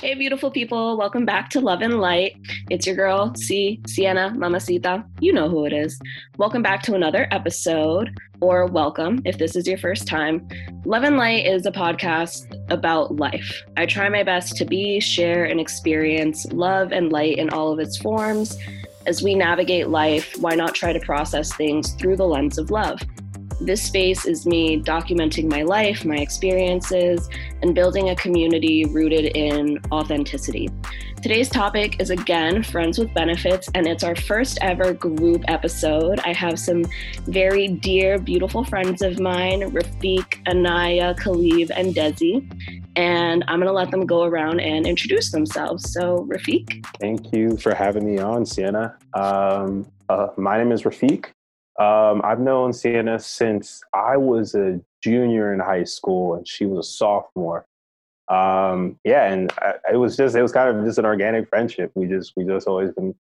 Hey, beautiful people. Welcome back to Love and Light. It's your girl, Xianna, Mamacita. You know who it is. Welcome back to another episode, or welcome if this is your first time. Love and Light is a podcast about life. I try my best to be, share, and experience love and light in all of its forms. As we navigate life, why not try to process things through the lens of love? This space is me documenting my life, my experiences, and building a community rooted in authenticity. Today's topic is, again, friends with benefits, and it's our first ever group episode. I have some very dear, beautiful friends of mine, Rafiq, Inayah, Cahleb, and Desi, and I'm going to let them go around and introduce themselves. So, Rafiq. Thank you for having me on, Xianna. My name is Rafiq. I've known Xianna since I was a junior in high school and she was a sophomore. It was kind of just an organic friendship. We just always been,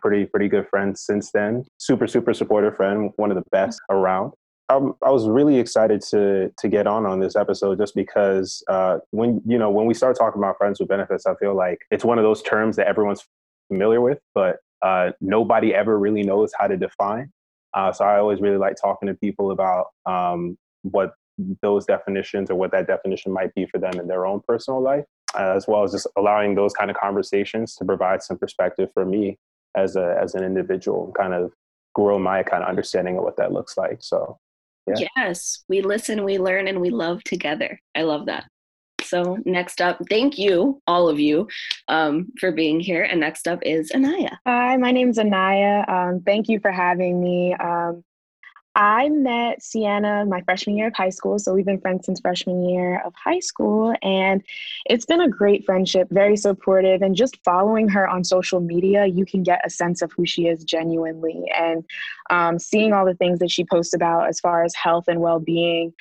pretty good friends since then. Super, super supportive friend, one of the best around. I was really excited to get on this episode just because when we start talking about friends with benefits, I feel like it's one of those terms that everyone's familiar with, but nobody ever really knows how to define. So I always really like talking to people about what those definitions or what that definition might be for them in their own personal life, as well as just allowing those kind of conversations to provide some perspective for me as an individual, kind of grow my kind of understanding of what that looks like. So, yeah. Yes, we listen, we learn, and we love together. I love that. So next up, thank you, all of you, for being here. And next up is Inayah. Hi, my name's Inayah. Thank you for having me. I met Xianna my freshman year of high school. So we've been friends since freshman year of high school. And it's been a great friendship, very supportive. And just following her on social media, you can get a sense of who she is genuinely. And seeing all the things that she posts about as far as health and well-being,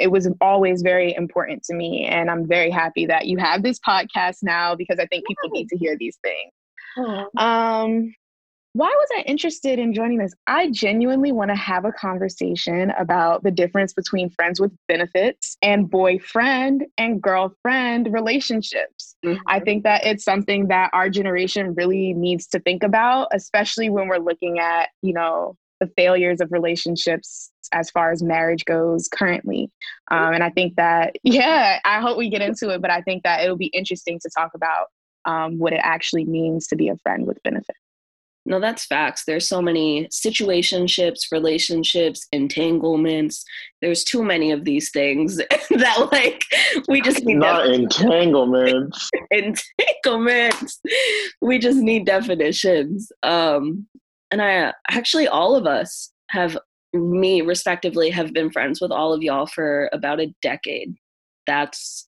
it was always very important to me. And I'm very happy that you have this podcast now because I think people need to hear these things. Why was I interested in joining this? I genuinely want to have a conversation about the difference between friends with benefits and boyfriend and girlfriend relationships. Mm-hmm. I think that it's something that our generation really needs to think about, especially when we're looking at, the failures of relationships as far as marriage goes currently. And I think that, I hope we get into it, but I think that it'll be interesting to talk about what it actually means to be a friend with benefits. No, that's facts. There's so many situationships, relationships, entanglements. There's too many of these things that we just need. Not entanglements. Entanglements. We just need definitions. And I actually, all of us have been friends with all of y'all for about a decade. That's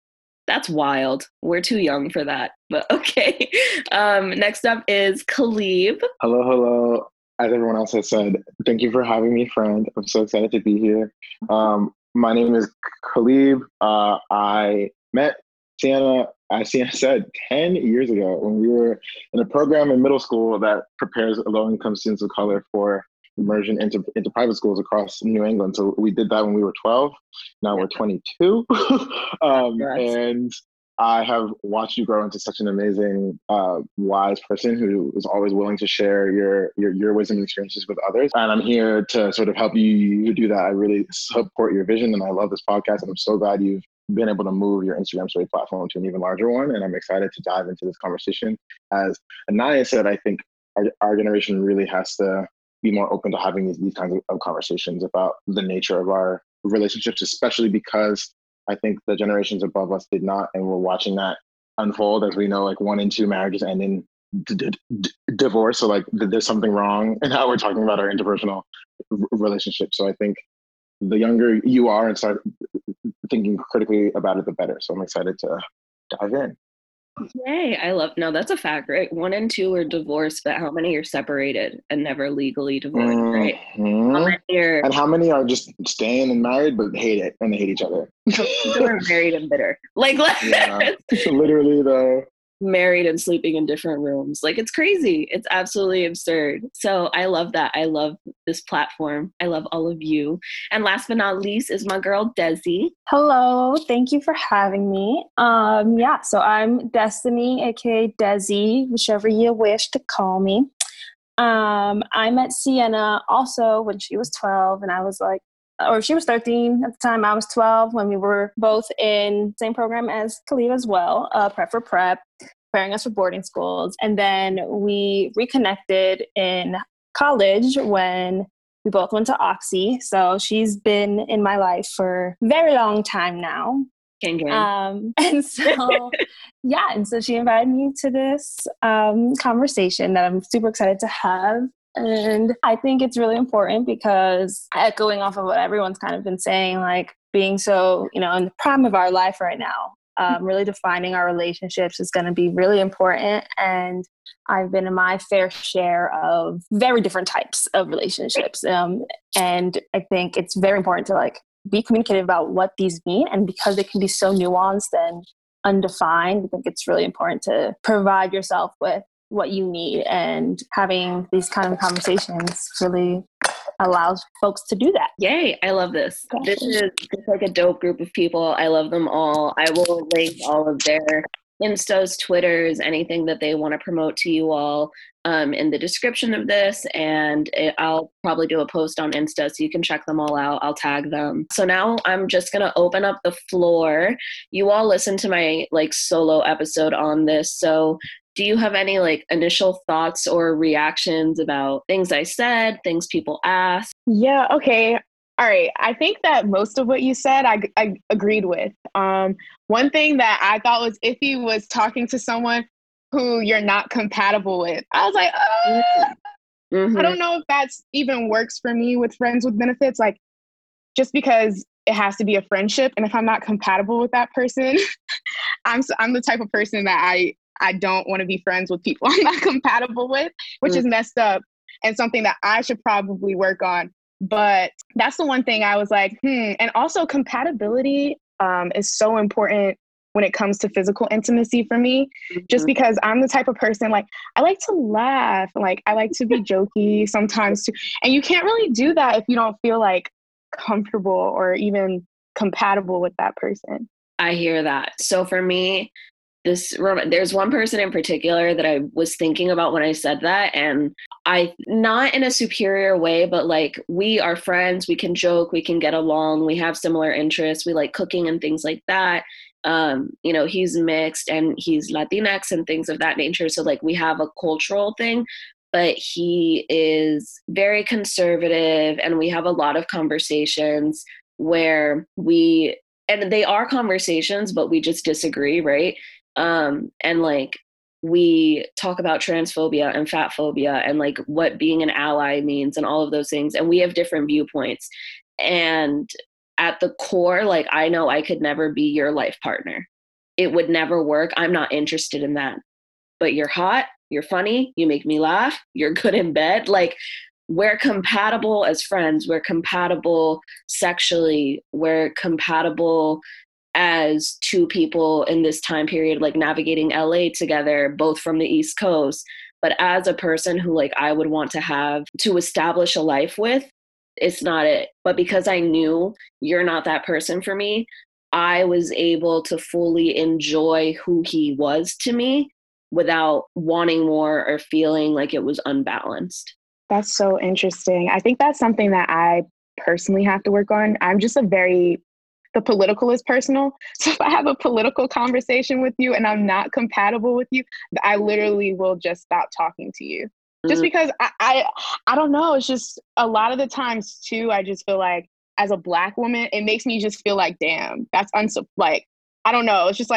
wild. We're too young for that, but okay. Next up is Cahleb. Hello. As everyone else has said, thank you for having me, friend. I'm so excited to be here. My name is Cahleb. I met Xianna, as Xianna said, 10 years ago when we were in a program in middle school that prepares low-income students of color for immersion into private schools across New England. So we did that when we were 12. Now we're 22. And I have watched you grow into such an amazing, wise person who is always willing to share your wisdom and experiences with others. And I'm here to sort of help you do that. I really support your vision and I love this podcast. And I'm so glad you've been able to move your Instagram story platform to an even larger one. And I'm excited to dive into this conversation. As Inayah said, I think our generation really has to be more open to having these kinds of conversations about the nature of our relationships, especially because I think the generations above us did not, and we're watching that unfold. As we know, 1 in 2 marriages end in divorce. So there's something wrong in how we're talking about our interpersonal relationships. So I think the younger you are and start thinking critically about it, the better. So I'm excited to dive in. Yay, that's a fact, right? 1 and 2 are divorced, but how many are separated and never legally divorced, right? And how many are just staying and married, but hate it and they hate each other? They're married and bitter. Literally though. married and sleeping in different rooms. Like, it's crazy. It's absolutely absurd. So I love that. I love this platform. I love all of you. And last but not least is my girl, Desi. Hello. Thank you for having me. So I'm Destiny, aka Desi, whichever you wish to call me. I met Xianna also when she was 12, and I was like, or she was 13 at the time. I was 12 when we were both in same program as Cahleb as well, Prep for Prep, preparing us for boarding schools. And then we reconnected in college when we both went to Oxy. So she's been in my life for a very long time now. And so she invited me to this conversation that I'm super excited to have. And I think it's really important because, echoing off of what everyone's kind of been saying, like being so, in the prime of our life right now, really defining our relationships is going to be really important. And I've been in my fair share of very different types of relationships. And I think it's very important to be communicative about what these mean. And because they can be so nuanced and undefined, I think it's really important to provide yourself with what you need, and having these kind of conversations really allows folks to do that. Yay. I love this. This is just like a dope group of people. I love them all. I will link all of their Instas, Twitters, anything that they want to promote to you all in the description of this, and I'll probably do a post on Insta so you can check them all out. I'll tag them. So now I'm just going to open up the floor. You all listened to my solo episode on this, so do you have any initial thoughts or reactions about things I said, things people asked? Yeah, okay. All right. I think that most of what you said, I agreed with. One thing that I thought was iffy was talking to someone who you're not compatible with. I was like, I don't know if that's even works for me with friends with benefits. Like, just because it has to be a friendship, and if I'm not compatible with that person, I'm the type of person that I don't want to be friends with people I'm not compatible with, which is messed up and something that I should probably work on. But that's the one thing I was like, And also compatibility is so important when it comes to physical intimacy for me, just because I'm the type of person, I like to laugh. I like to be jokey sometimes too. And you can't really do that if you don't feel comfortable or even compatible with that person. I hear that. So for me, there's one person in particular that I was thinking about when I said that, and I, not in a superior way, but we are friends, we can joke, we can get along, we have similar interests, we like cooking and things like that. He's mixed and he's Latinx and things of that nature. So we have a cultural thing, but he is very conservative, and we have a lot of conversations where and they are conversations, but we just disagree, right? We talk about transphobia and fat phobia and what being an ally means and all of those things. And we have different viewpoints. And at the core, I know I could never be your life partner. It would never work. I'm not interested in that. But you're hot, you're funny, you make me laugh, you're good in bed. We're compatible as friends, we're compatible sexually, we're compatible as two people in this time period, navigating LA together, both from the East Coast. But as a person who I would want to have to establish a life with, it's not it. But because I knew you're not that person for me, I was able to fully enjoy who he was to me without wanting more or feeling like it was unbalanced. That's so interesting. I think that's something that I personally have to work on. I'm just the political is personal. So if I have a political conversation with you and I'm not compatible with you, I literally will just stop talking to you. Just because I don't know. It's just a lot of the times too, I just feel as a Black woman, it makes me just feel damn, that's I don't know. It's just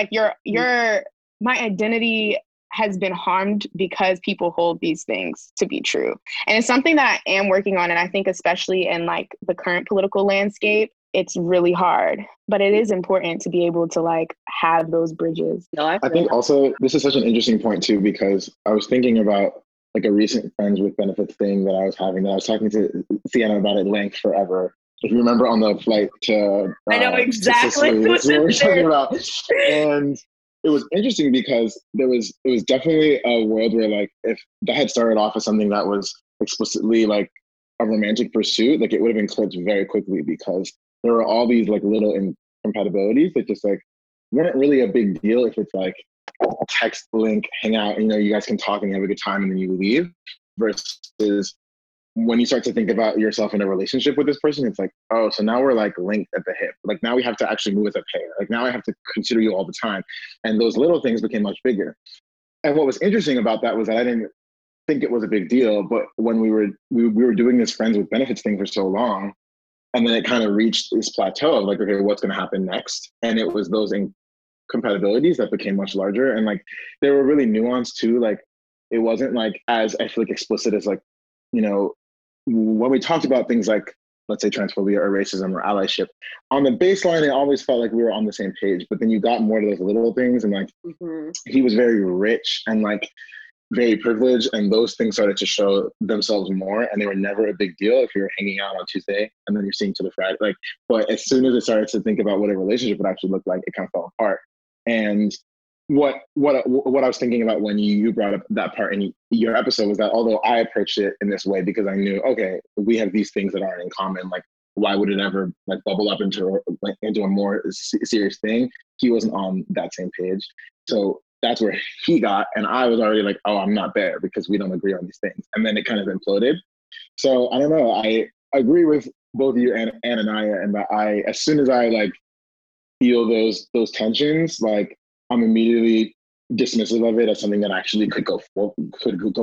my identity has been harmed because people hold these things to be true. And it's something that I am working on. And I think especially in the current political landscape, it's really hard, but it is important to be able to have those bridges. No, I think also this is such an interesting point too, because I was thinking about a recent friends with benefits thing that I was having, that I was talking to Xianna about at length forever. If you remember on the flight to I know exactly to Sicily, what we're talking about. And it was interesting because it was definitely a world where, like, if that had started off as something that was explicitly like a romantic pursuit, like, it would have been clipped very quickly because there were all these like little incompatibilities that just like weren't really a big deal if it's like a text link, hang out, you know, you guys can talk and you have a good time and then you leave, versus when you start to think about yourself in a relationship with this person, it's like, oh, so now we're like linked at the hip. Like, now we have to actually move as a pair. Like, now I have to consider you all the time. And those little things became much bigger. And what was interesting about that was that I didn't think it was a big deal, but when we were doing this friends with benefits thing for so long, and then it kind of reached this plateau of like, okay, what's going to happen next? And it was those incompatibilities that became much larger. And like, they were really nuanced too. Like, it wasn't like as, I feel like, explicit as like, you know, when we talked about things like, let's say, transphobia or racism or allyship, on the baseline, it always felt like we were on the same page. But then you got more to those little things, and like, mm-hmm. he was very rich and like very privileged, and those things started to show themselves more. And they were never a big deal if you're hanging out on Tuesday and then you're seeing to the Friday. Like, but as soon as it started to think about what a relationship would actually look like, it kind of fell apart. And what I was thinking about when you brought up that part in your episode was that, although I approached it in this way because I knew, okay, we have these things that aren't in common, like, why would it ever like bubble up into a more serious thing? He wasn't on that same page, so that's where he got, and I was already like, oh, I'm not there because we don't agree on these things. And then it kind of imploded. So I don't know, I agree with both you and Inayah, and that I, as soon as I like feel those tensions, like, I'm immediately dismissive of it as something that actually could go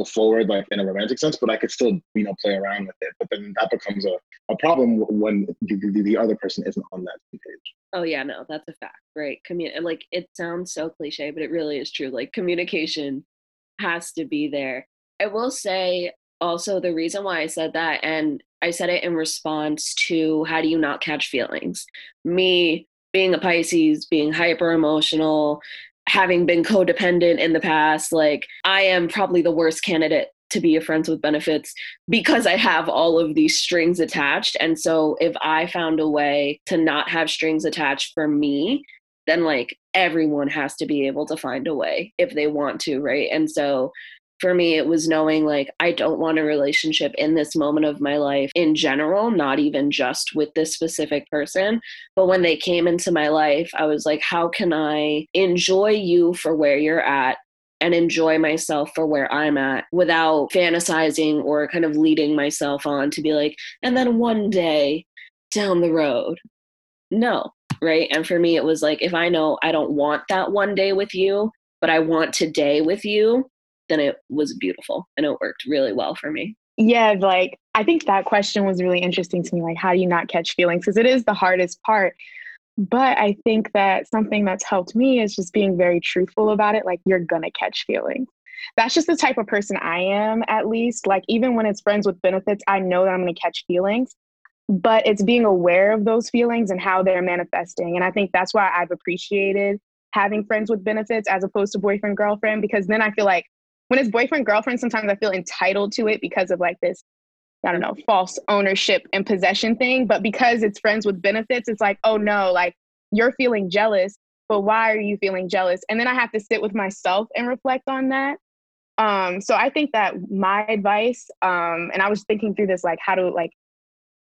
forward, like, in a romantic sense, but I could still, you know, play around with it. But then that becomes a problem when the other person isn't on that page. Oh yeah, no, that's a fact, right? And like, it sounds so cliche, but it really is true. Like, communication has to be there. I will say also, the reason why I said that, and I said it in response to how do you not catch feelings? Me, being a Pisces, being hyper emotional, having been codependent in the past, like, I am probably the worst candidate to be a friends with benefits because I have all of these strings attached. And so if I found a way to not have strings attached for me, then like, everyone has to be able to find a way if they want to, right? And so for me, it was knowing like, I don't want a relationship in this moment of my life in general, not even just with this specific person. But when they came into my life, I was like, how can I enjoy you for where you're at and enjoy myself for where I'm at without fantasizing or kind of leading myself on to be like, and then one day down the road. No, right? And for me, it was like, if I know I don't want that one day with you, but I want today with you, then it was beautiful and it worked really well for me. Yeah, like, I think that question was really interesting to me, like, how do you not catch feelings? Because it is the hardest part. But I think that something that's helped me is just being very truthful about it. Like, you're gonna catch feelings. That's just the type of person I am, at least. Like, even when it's friends with benefits, I know that I'm gonna catch feelings, but it's being aware of those feelings and how they're manifesting. And I think that's why I've appreciated having friends with benefits as opposed to boyfriend, girlfriend, because then I feel like, when it's boyfriend, girlfriend, sometimes I feel entitled to it because of like this, I don't know, false ownership and possession thing. But because it's friends with benefits, it's like, oh no, like, you're feeling jealous, but why are you feeling jealous? And then I have to sit with myself and reflect on that. So I think that my advice, and I was thinking through this, like, how to, like,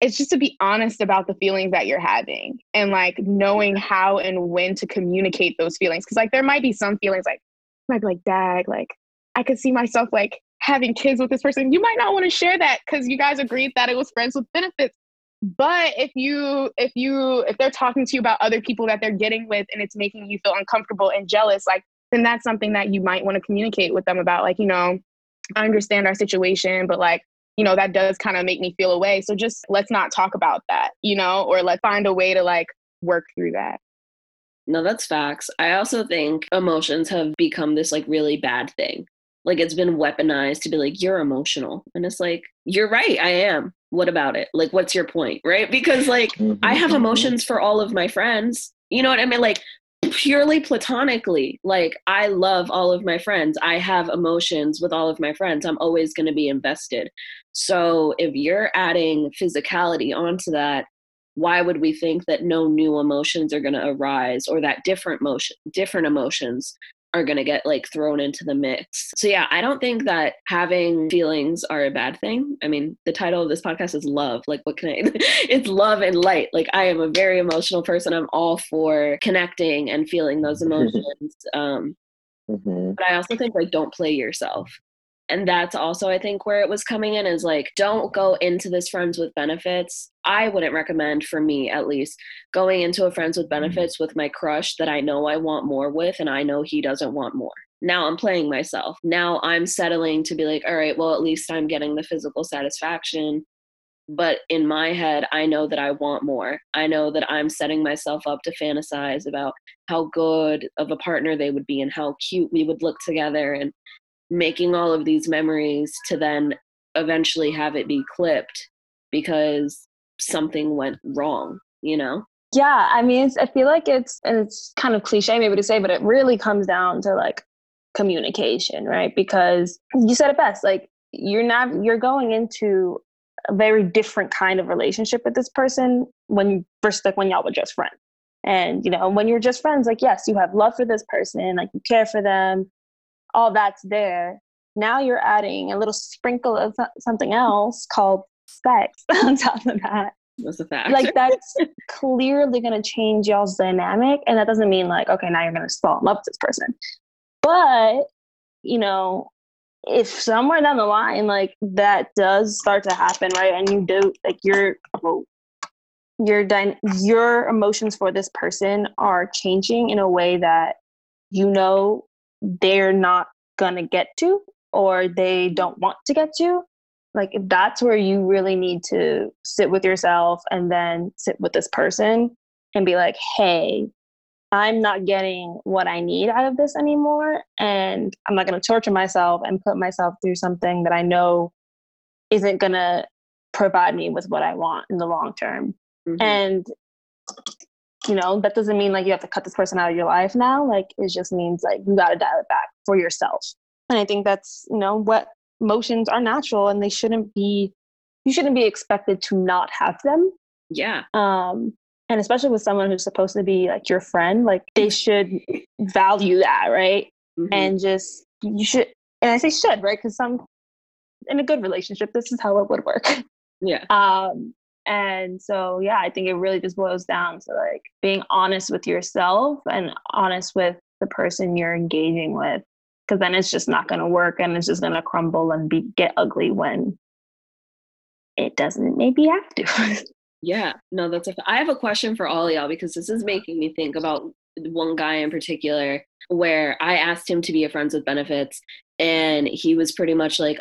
it's just to be honest about the feelings that you're having and like knowing how and when to communicate those feelings. Cause like, there might be some feelings like, I might be like, dag, like, I could see myself like having kids with this person. You might not want to share that because you guys agreed that it was friends with benefits. But if they're talking to you about other people that they're getting with and it's making you feel uncomfortable and jealous, like, then that's something that you might want to communicate with them about. Like, you know, I understand our situation, but like, you know, that does kind of make me feel away. So just let's not talk about that, you know, or let's find a way to like work through that. No, that's facts. I also think emotions have become this like really bad thing. Like, it's been weaponized to be like, you're emotional. And it's like, you're right, I am. What about it? Like, what's your point, right? Because like, I have emotions for all of my friends. You know what I mean? Like, purely platonically, like, I love all of my friends. I have emotions with all of my friends. I'm always going to be invested. So if you're adding physicality onto that, why would we think that no new emotions are going to arise, or that different emotions are going to get like thrown into the mix? So yeah, I don't think that having feelings are a bad thing. I mean, the title of this podcast is love. Like, what can I, it's love and light. Like, I am a very emotional person. I'm all for connecting and feeling those emotions. But I also think, like, don't play yourself. And that's also, I think, where it was coming in, is like, don't go into this friends with benefits. I wouldn't recommend, for me at least, going into a friends with benefits with my crush that I know I want more with, and I know he doesn't want more. Now I'm playing myself. Now I'm settling to be like, all right, well, at least I'm getting the physical satisfaction. But in my head, I know that I want more. I know that I'm setting myself up to fantasize about how good of a partner they would be and how cute we would look together, and making all of these memories to then eventually have it be clipped because something went wrong, you know? Yeah. I mean, I feel like it's kind of cliche maybe to say, but it really comes down to like communication, right? Because you said it best, like you're going into a very different kind of relationship with this person versus like when y'all were just friends. And, you know, when you're just friends, like, yes, you have love for this person, like you care for them, all that's there. Now you're adding a little sprinkle of something else called sex on top of that. That's a fact. Like, that's clearly going to change y'all's dynamic. And that doesn't mean like, okay, now you're going to fall in love with this person. But, you know, if somewhere down the line, like that does start to happen, right? And you do, like, your emotions for this person are changing in a way that, you know, they're not gonna get to, or they don't want to get to. Like, that's where you really need to sit with yourself and then sit with this person and be like, hey, I'm not getting what I need out of this anymore, and I'm not gonna torture myself and put myself through something that I know isn't gonna provide me with what I want in the long term. And you know, that doesn't mean like you have to cut this person out of your life now. Like, it just means like you got to dial it back for yourself. And I think that's, you know, what emotions are natural, and you shouldn't be expected to not have them. Yeah. And especially with someone who's supposed to be like your friend, like they should value that. Right. And I say should, right? Cause in a good relationship, this is how it would work. Yeah. And so, yeah, I think it really just boils down to like being honest with yourself and honest with the person you're engaging with, because then it's just not going to work, and it's just going to crumble and get ugly when it doesn't maybe have to. Yeah, no, I have a question for all y'all, because this is making me think about one guy in particular where I asked him to be a friends with benefits, and he was pretty much like,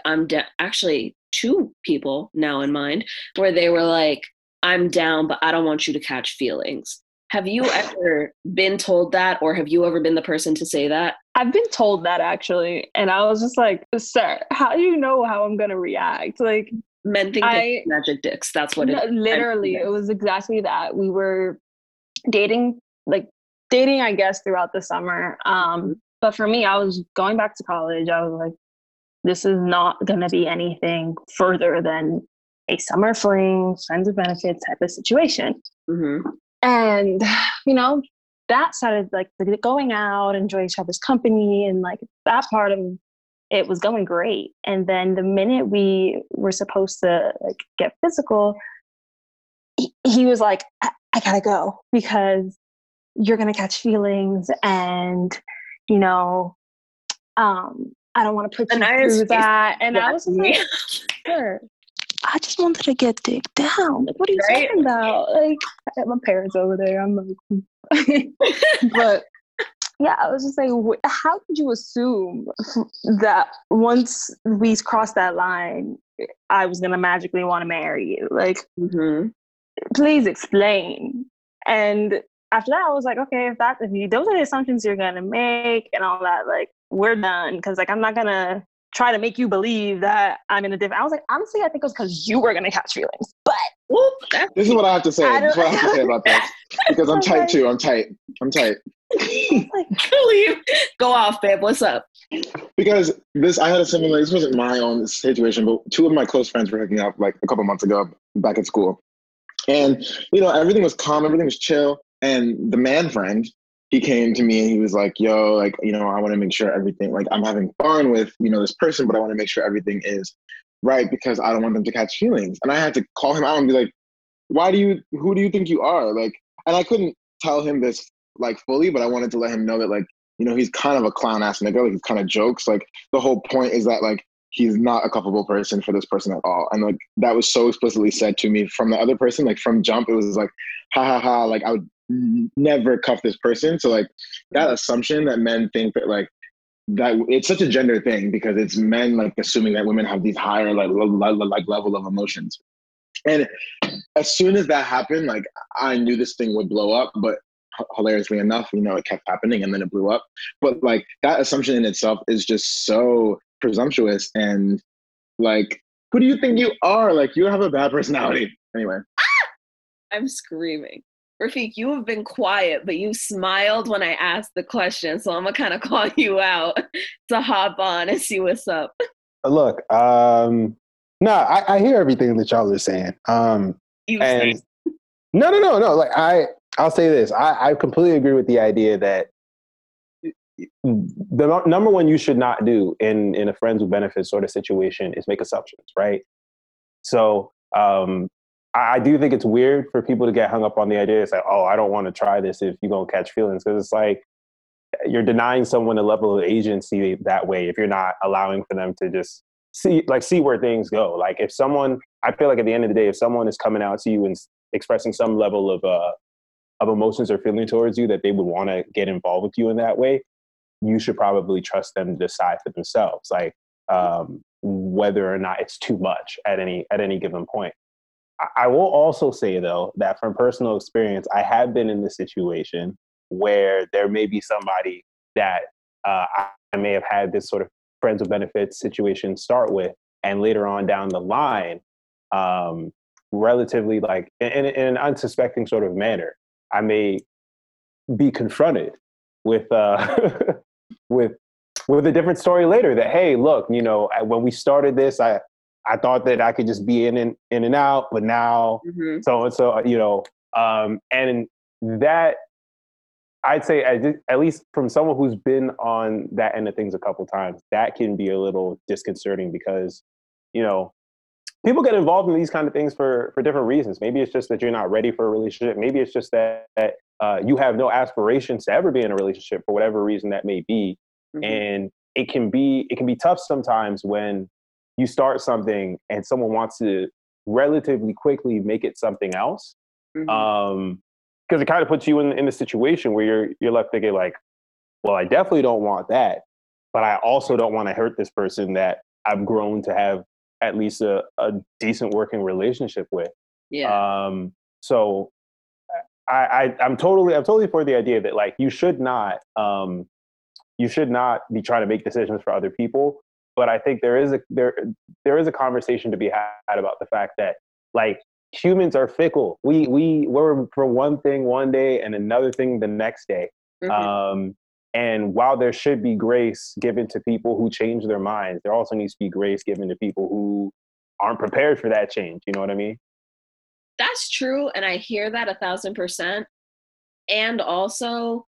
actually two people now in mind where they were like, I'm down, but I don't want you to catch feelings. Have you ever been told that, or have you ever been the person to say that? I've been told that, actually. And I was just like, sir, how do you know how I'm going to react? Like, men think they're magic dicks. That's what it is. Literally, it was exactly that. We were dating, I guess, throughout the summer. But for me, I was going back to college. I was like, this is not going to be anything further than a summer fling, friends with benefits type of situation. And, you know, that started like going out, enjoy each other's company, and like that part of it was going great. And then the minute we were supposed to like get physical, he was like, I gotta go because you're going to catch feelings, and, you know, I don't want to put you through that. And I was like, sure, I just wanted to get digged down. Like, what are you talking about? Like, I got my parents over there. I'm like, but yeah, I was just like, how could you assume that once we crossed that line, I was going to magically want to marry you? Like, please explain. And after that, I was like, okay, if those are the assumptions you're going to make and all that, like, we're done. Cause like, I'm not going to try to make you believe that I'm in a different, I was like, honestly, I think it was cause you were going to catch feelings, but this is what I have to say. This is what I have to say about that, because I'm tight too. I'm tight. Leave. Go off, babe. What's up? Because I had a similar, this wasn't my own situation, but two of my close friends were hooking up like a couple months ago back at school. And, you know, everything was calm. Everything was chill. And the man friend, he came to me and he was like, yo, like, you know, I want to make sure everything, like, I'm having fun with, you know, this person, but I want to make sure everything is right because I don't want them to catch feelings. And I had to call him out and be like, who do you think you are? Like, and I couldn't tell him this, like, fully, but I wanted to let him know that, like, you know, he's kind of a clown ass nigga. Like, he's kind of jokes. Like, the whole point is that, like, he's not a couplable person for this person at all. And, like, that was so explicitly said to me from the other person. Like, from jump, it was like, ha ha ha. Like, I would never cuff this person. So, like, that assumption that men think that, like, that it's such a gender thing because it's men, like, assuming that women have these higher, like, level of emotions. And as soon as that happened, like, I knew this thing would blow up, but hilariously enough, you know, it kept happening and then it blew up. But, like, that assumption in itself is just so presumptuous. And, like, who do you think you are? Like, you have a bad personality. Anyway. Ah! I'm screaming. Rafiq, you have been quiet, but you smiled when I asked the question. So I'm going to kind of call you out to hop on and see what's up. Look, I hear everything that y'all are saying. No. Like, I'll say this. I completely agree with the idea that the number one you should not do in a friends with benefits sort of situation is make assumptions, right? So I do think it's weird for people to get hung up on the idea. It's like, oh, I don't want to try this if you're going to catch feelings. Because it's like you're denying someone a level of agency that way if you're not allowing for them to just see where things go. Like, if someone, I feel like at the end of the day, if someone is coming out to you and expressing some level of emotions or feeling towards you that they would want to get involved with you in that way, you should probably trust them to decide for themselves, like, whether or not it's too much at any given point. I will also say, though, that from personal experience, I have been in the situation where there may be somebody that I may have had this sort of friends with benefits situation start with, and later on down the line, relatively, like, in an unsuspecting sort of manner, I may be confronted with with a different story later that, hey, look, you know, when we started this, I thought that I could just be in and out, but now so, you know, and that, I'd say, at least from someone who's been on that end of things a couple times, that can be a little disconcerting because, you know, people get involved in these kind of things for different reasons. Maybe it's just that you're not ready for a relationship. Maybe it's just that you have no aspirations to ever be in a relationship for whatever reason that may be. Mm-hmm. And it can be tough sometimes when you start something and someone wants to relatively quickly make it something else. Mm-hmm. Because it kind of puts you in a situation where you're left thinking, like, well, I definitely don't want that, but I also don't want to hurt this person that I've grown to have at least a decent working relationship with. Yeah. So I'm totally for the idea that, like, you should not be trying to make decisions for other people. But I think there is a conversation to be had about the fact that, like, humans are fickle. We're for one thing one day and another thing the next day. Mm-hmm. And while there should be grace given to people who change their minds, there also needs to be grace given to people who aren't prepared for that change. You know what I mean? That's true. And I hear that 1,000%. And also,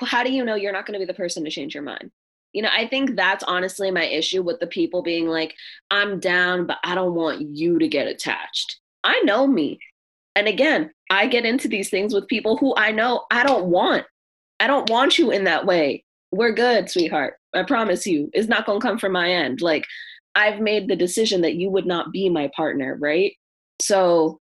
how do you know you're not going to be the person to change your mind? You know, I think that's honestly my issue with the people being like, I'm down, but I don't want you to get attached. I know me. And again, I get into these things with people who I know I don't want. I don't want you in that way. We're good, sweetheart. I promise you. It's not going to come from my end. Like, I've made the decision that you would not be my partner, right? So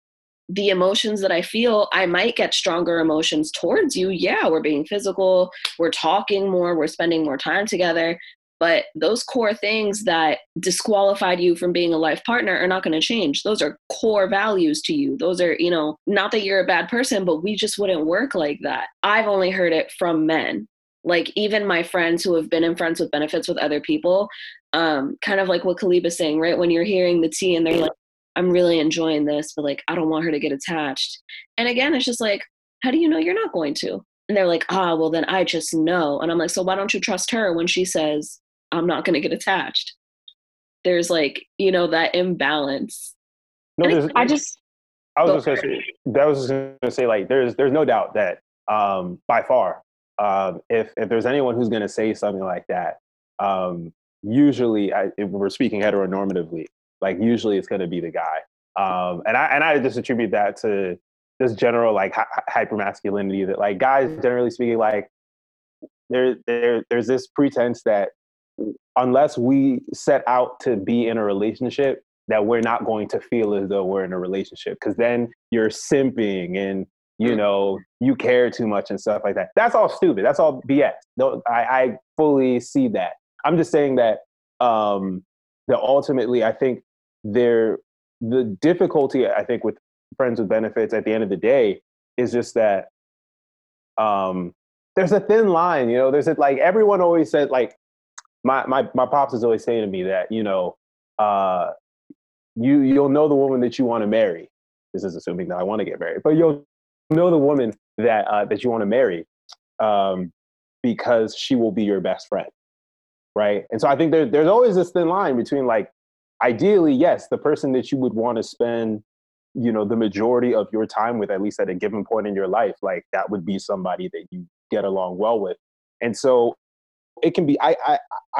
the emotions that I feel, I might get stronger emotions towards you. Yeah, we're being physical. We're talking more. We're spending more time together. But those core things that disqualified you from being a life partner are not going to change. Those are core values to you. Those are, you know, not that you're a bad person, but we just wouldn't work like that. I've only heard it from men. Like, even my friends who have been in friends with benefits with other people, kind of like what Cahleb is saying, right? When you're hearing the tea and they're like, I'm really enjoying this, but, like, I don't want her to get attached. And again, it's just like, how do you know you're not going to? And they're like, well, then I just know. And I'm like, so why don't you trust her when she says, I'm not going to get attached? There's, like, you know, that imbalance. No, I just I was just gonna say, like, there's no doubt that by far, if there's anyone who's gonna say something like that, usually, if we're speaking heteronormatively, like usually it's gonna be the guy, and I just attribute that to this general like hypermasculinity that like guys generally speaking like there's this pretense that unless we set out to be in a relationship, that we're not going to feel as though we're in a relationship, because then you're simping and, you know, you care too much and stuff like that. That's all stupid. That's all BS. No, I fully see that. I'm just saying that that ultimately I think the difficulty, I think, with friends with benefits at the end of the day is just that there's a thin line, you know, there's a, like everyone always said, like my pops is always saying to me that, you know, you'll know the woman that you want to marry. This is assuming that I want to get married, but you'll know the woman that that you want to marry because she will be your best friend, right? And so I think there's always this thin line between like, ideally, yes, the person that you would want to spend, you know, the majority of your time with, at least at a given point in your life, like that would be somebody that you get along well with. And so it can be, I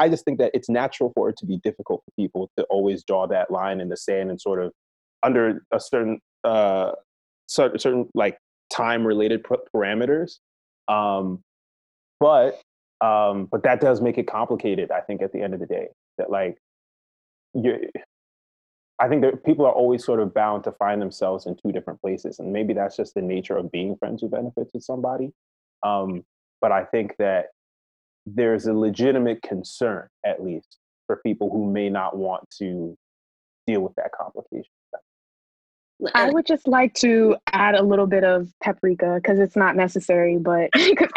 just think that it's natural for it to be difficult for people to always draw that line in the sand and sort of under a certain like time related parameters. But that does make it complicated, I think, at the end of the day, that like, I think that people are always sort of bound to find themselves in two different places. And maybe that's just the nature of being friends with benefits with somebody. But I think that there's a legitimate concern, at least, for people who may not want to deal with that complication. I would just like to add a little bit of paprika, because it's not necessary, but because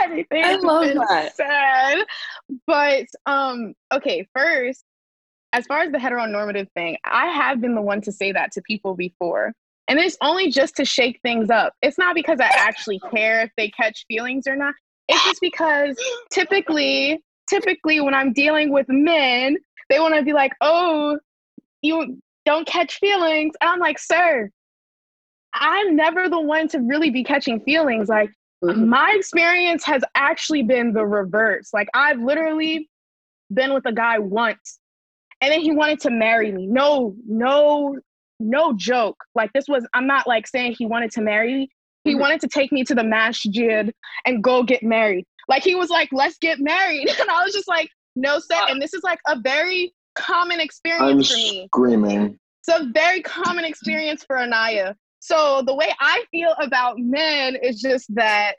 everything I love that said. But okay, first, as far as the heteronormative thing, I have been the one to say that to people before. And it's only just to shake things up. It's not because I actually care if they catch feelings or not. It's just because typically when I'm dealing with men, they want to be like, oh, you don't catch feelings. And I'm like, sir, I'm never the one to really be catching feelings. Like, my experience has actually been the reverse. Like, I've literally been with a guy once, and then he wanted to marry me. No joke. Like, this was, I'm not like saying he wanted to marry me. He wanted to take me to the masjid and go get married. Like, he was like, let's get married. And I was just like, no, sir. And this is like a very common experience for me. Screaming. It's a very common experience for Inayah. So the way I feel about men is just that,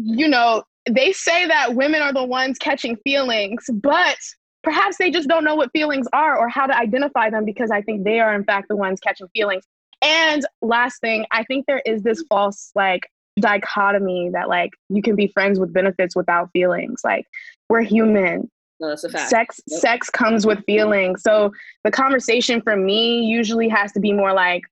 you know, they say that women are the ones catching feelings, but perhaps they just don't know what feelings are or how to identify them, because I think they are, in fact, the ones catching feelings. And last thing, I think there is this false, like, dichotomy that, like, you can be friends with benefits without feelings. Like, we're human. No, that's a fact. Sex comes with feelings. So the conversation for me usually has to be more like,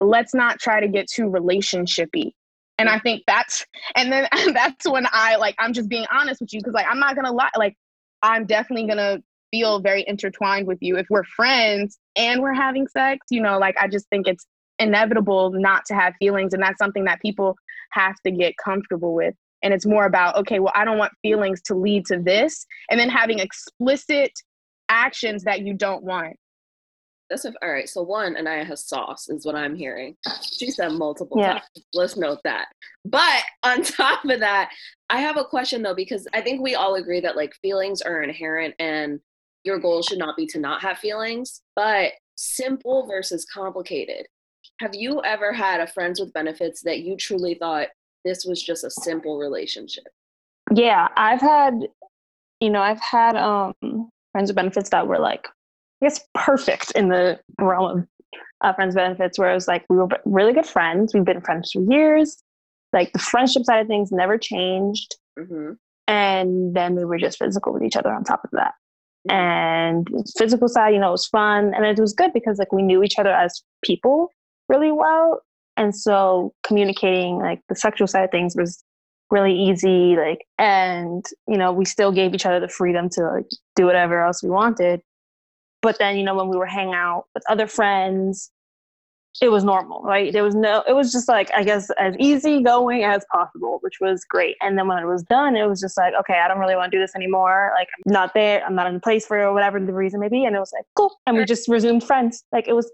let's not try to get too relationshipy. And I think that's when I, like, I'm just being honest with you, because, like, I'm not going to lie. Like, I'm definitely going to feel very intertwined with you. If we're friends and we're having sex, you know, like, I just think it's inevitable not to have feelings, and that's something that people have to get comfortable with. And it's more about, okay, well, I don't want feelings to lead to this, and then having explicit actions that you don't want. All right, so one, Inayah has sauce is what I'm hearing. She said multiple times. Let's note that. But on top of that, I have a question, though, because I think we all agree that, like, feelings are inherent and your goal should not be to not have feelings, but simple versus complicated. Have you ever had a friends with benefits that you truly thought this was just a simple relationship? Yeah, I've had friends with benefits that were, like, I guess, perfect in the realm of friends benefits, where it was like, we were really good friends. We've been friends for years. Like, the friendship side of things never changed. Mm-hmm. And then we were just physical with each other on top of that. And physical side, you know, it was fun. And it was good because, like, we knew each other as people really well. And so communicating, like, the sexual side of things was really easy. Like, and, you know, we still gave each other the freedom to, like, do whatever else we wanted. But then, you know, when we were hanging out with other friends, it was normal, right? There was no, it was just like, I guess, as easygoing as possible, which was great. And then when it was done, it was just like, okay, I don't really want to do this anymore. Like, I'm not there. I'm not in the place for it, or whatever the reason may be. And it was like, cool. And we just resumed friends. Like, it was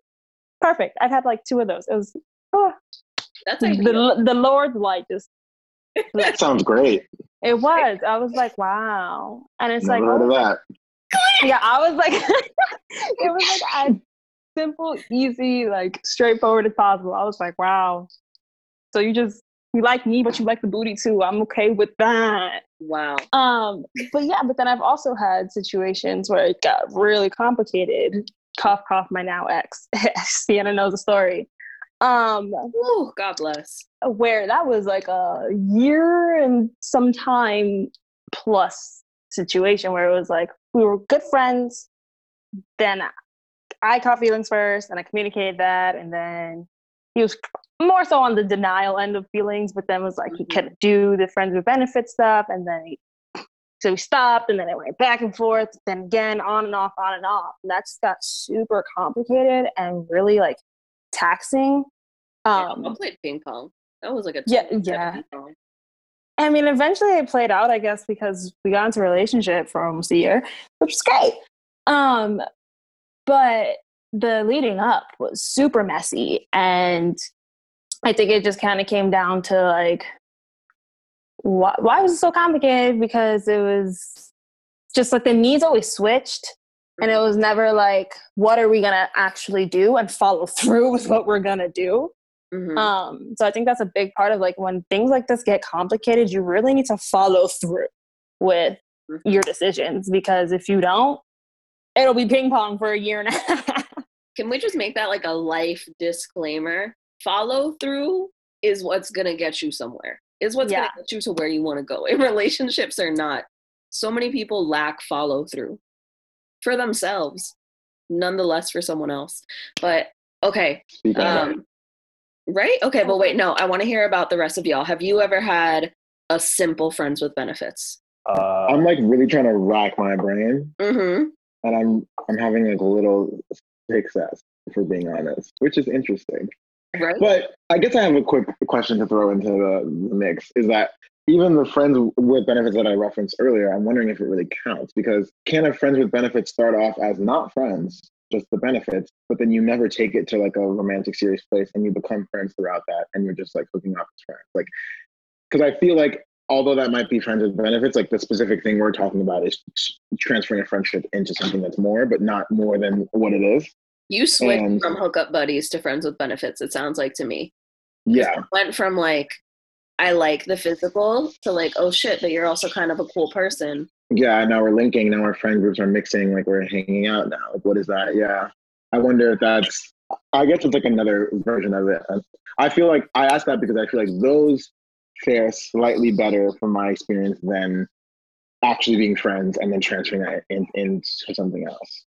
perfect. I've had like 2 of those. It was, oh. That's the Lord's light just. That sounds great. It was. I was like, wow. And it's never like, heard of that. Yeah, I was like, it was like, I. Simple, easy, like straightforward as possible. I was like, wow. So you like me, but you like the booty too. I'm okay with that. Wow. But yeah, but then I've also had situations where it got really complicated. Cough, cough, my now ex. Xianna knows the story. Ooh, God bless. Where that was like a year and some time plus situation where it was like, we were good friends. Then I caught feelings first and I communicated that, and then he was more so on the denial end of feelings, but then was like, he couldn't do the friends with benefits stuff, and then so we stopped, and then it went back and forth, then again, on and off, on and off. And that's got super complicated and really like taxing. I played ping pong. That was like a ping pong. I mean, eventually it played out, I guess, because we got into a relationship for almost a year, which is great. But the leading up was super messy. And I think it just kind of came down to like, why was it so complicated? Because it was just like the needs always switched. And it was never like, what are we going to actually do and follow through with what we're going to do? Mm-hmm. So I think that's a big part of like, when things like this get complicated, you really need to follow through with your decisions. Because if you don't, it'll be ping pong for a year and a half. Can we just make that like a life disclaimer? Follow through is what's going to get you somewhere. Is what's going to get you to where you want to go. In relationships or not, so many people lack follow through for themselves, nonetheless for someone else. But okay. Right? Okay, but wait, no. I want to hear about the rest of y'all. Have you ever had a simple friends with benefits? I'm like really trying to rack my brain. Mm-hmm. And I'm having like little success, if we're being honest, which is interesting. Right. But I guess I have a quick question to throw into the mix, is that even the friends with benefits that I referenced earlier, I'm wondering if it really counts, because can a friends with benefits start off as not friends, just the benefits, but then you never take it to like a romantic serious place and you become friends throughout that and you're just like hooking up as friends? Like, because I feel like, although that might be friends with benefits, like the specific thing we're talking about is transferring a friendship into something that's more, but not more than what it is. You switched from hookup buddies to friends with benefits, it sounds like to me. Yeah. It went from like, I like the physical to like, oh shit, but you're also kind of a cool person. Yeah, now we're linking, now our friend groups are mixing, like we're hanging out now. Like, what is that? Yeah. I wonder if that's, I guess it's like another version of it. I feel like, I ask that because I feel like those fare slightly better from my experience than actually being friends and then transferring that into something else.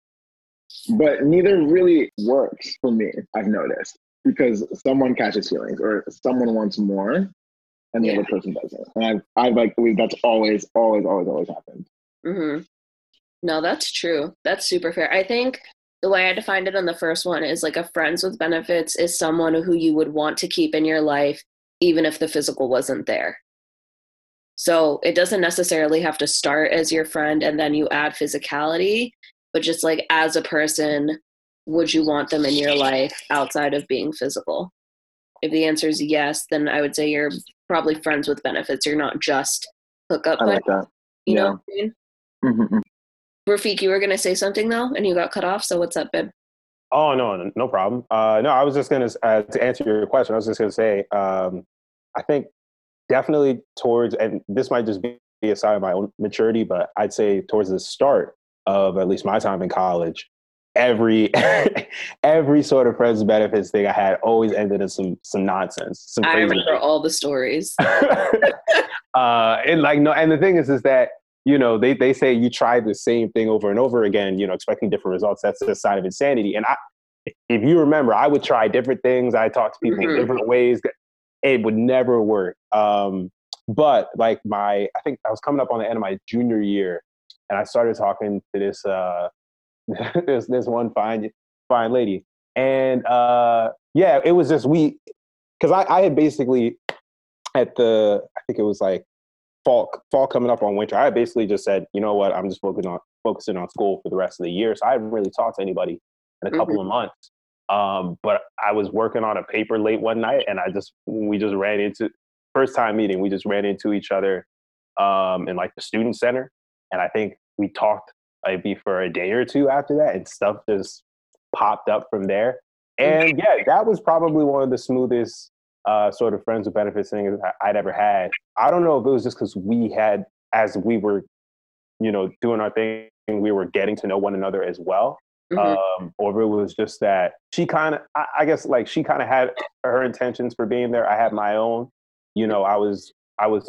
But neither really works for me, I've noticed, because someone catches feelings or someone wants more and the other person doesn't. And I like believe that's always happened. Mm-hmm. No, that's true. That's super fair. I think the way I defined it on the first one is like a friends with benefits is someone who you would want to keep in your life even if the physical wasn't there. So it doesn't necessarily have to start as your friend and then you add physicality, but just like as a person, would you want them in your life outside of being physical? If the answer is yes, then I would say you're probably friends with benefits. You're not just hookup. I like that. You know what I mean? Mm-hmm. Rafiq, you were going to say something though, and you got cut off. So what's up, babe? Oh, no problem. No, I was just going to answer your question. I was just going to say, I think definitely towards, and this might just be a sign of my own maturity, but I'd say towards the start of at least my time in college, every sort of friends benefits thing I had always ended in some nonsense. I remember all the stories. And like, no, and the thing is that, you know, they say you try the same thing over and over again, you know, expecting different results. That's the sign of insanity. And if you remember, I would try different things. I talked to people in different ways. It would never work. But like I think I was coming up on the end of my junior year, and I started talking to this one fine lady. And yeah, it was just we, because I had basically at the, I think it was like fall coming up on winter, I basically just said, you know what, I'm just focusing on school for the rest of the year. So I haven't really talked to anybody in a couple of months. But I was working on a paper late one night, and we just ran into, first time meeting, we just ran into each other in like the student center. And I think we talked maybe for a day or two after that, and stuff just popped up from there. And yeah, that was probably one of the smoothest sort of friends with benefits things I'd ever had. I don't know if it was just because we had, as we were, you know, doing our thing, we were getting to know one another as well. Or it was just that she kind of, I guess, like she kind of had her intentions for being there. I had my own, you know, I was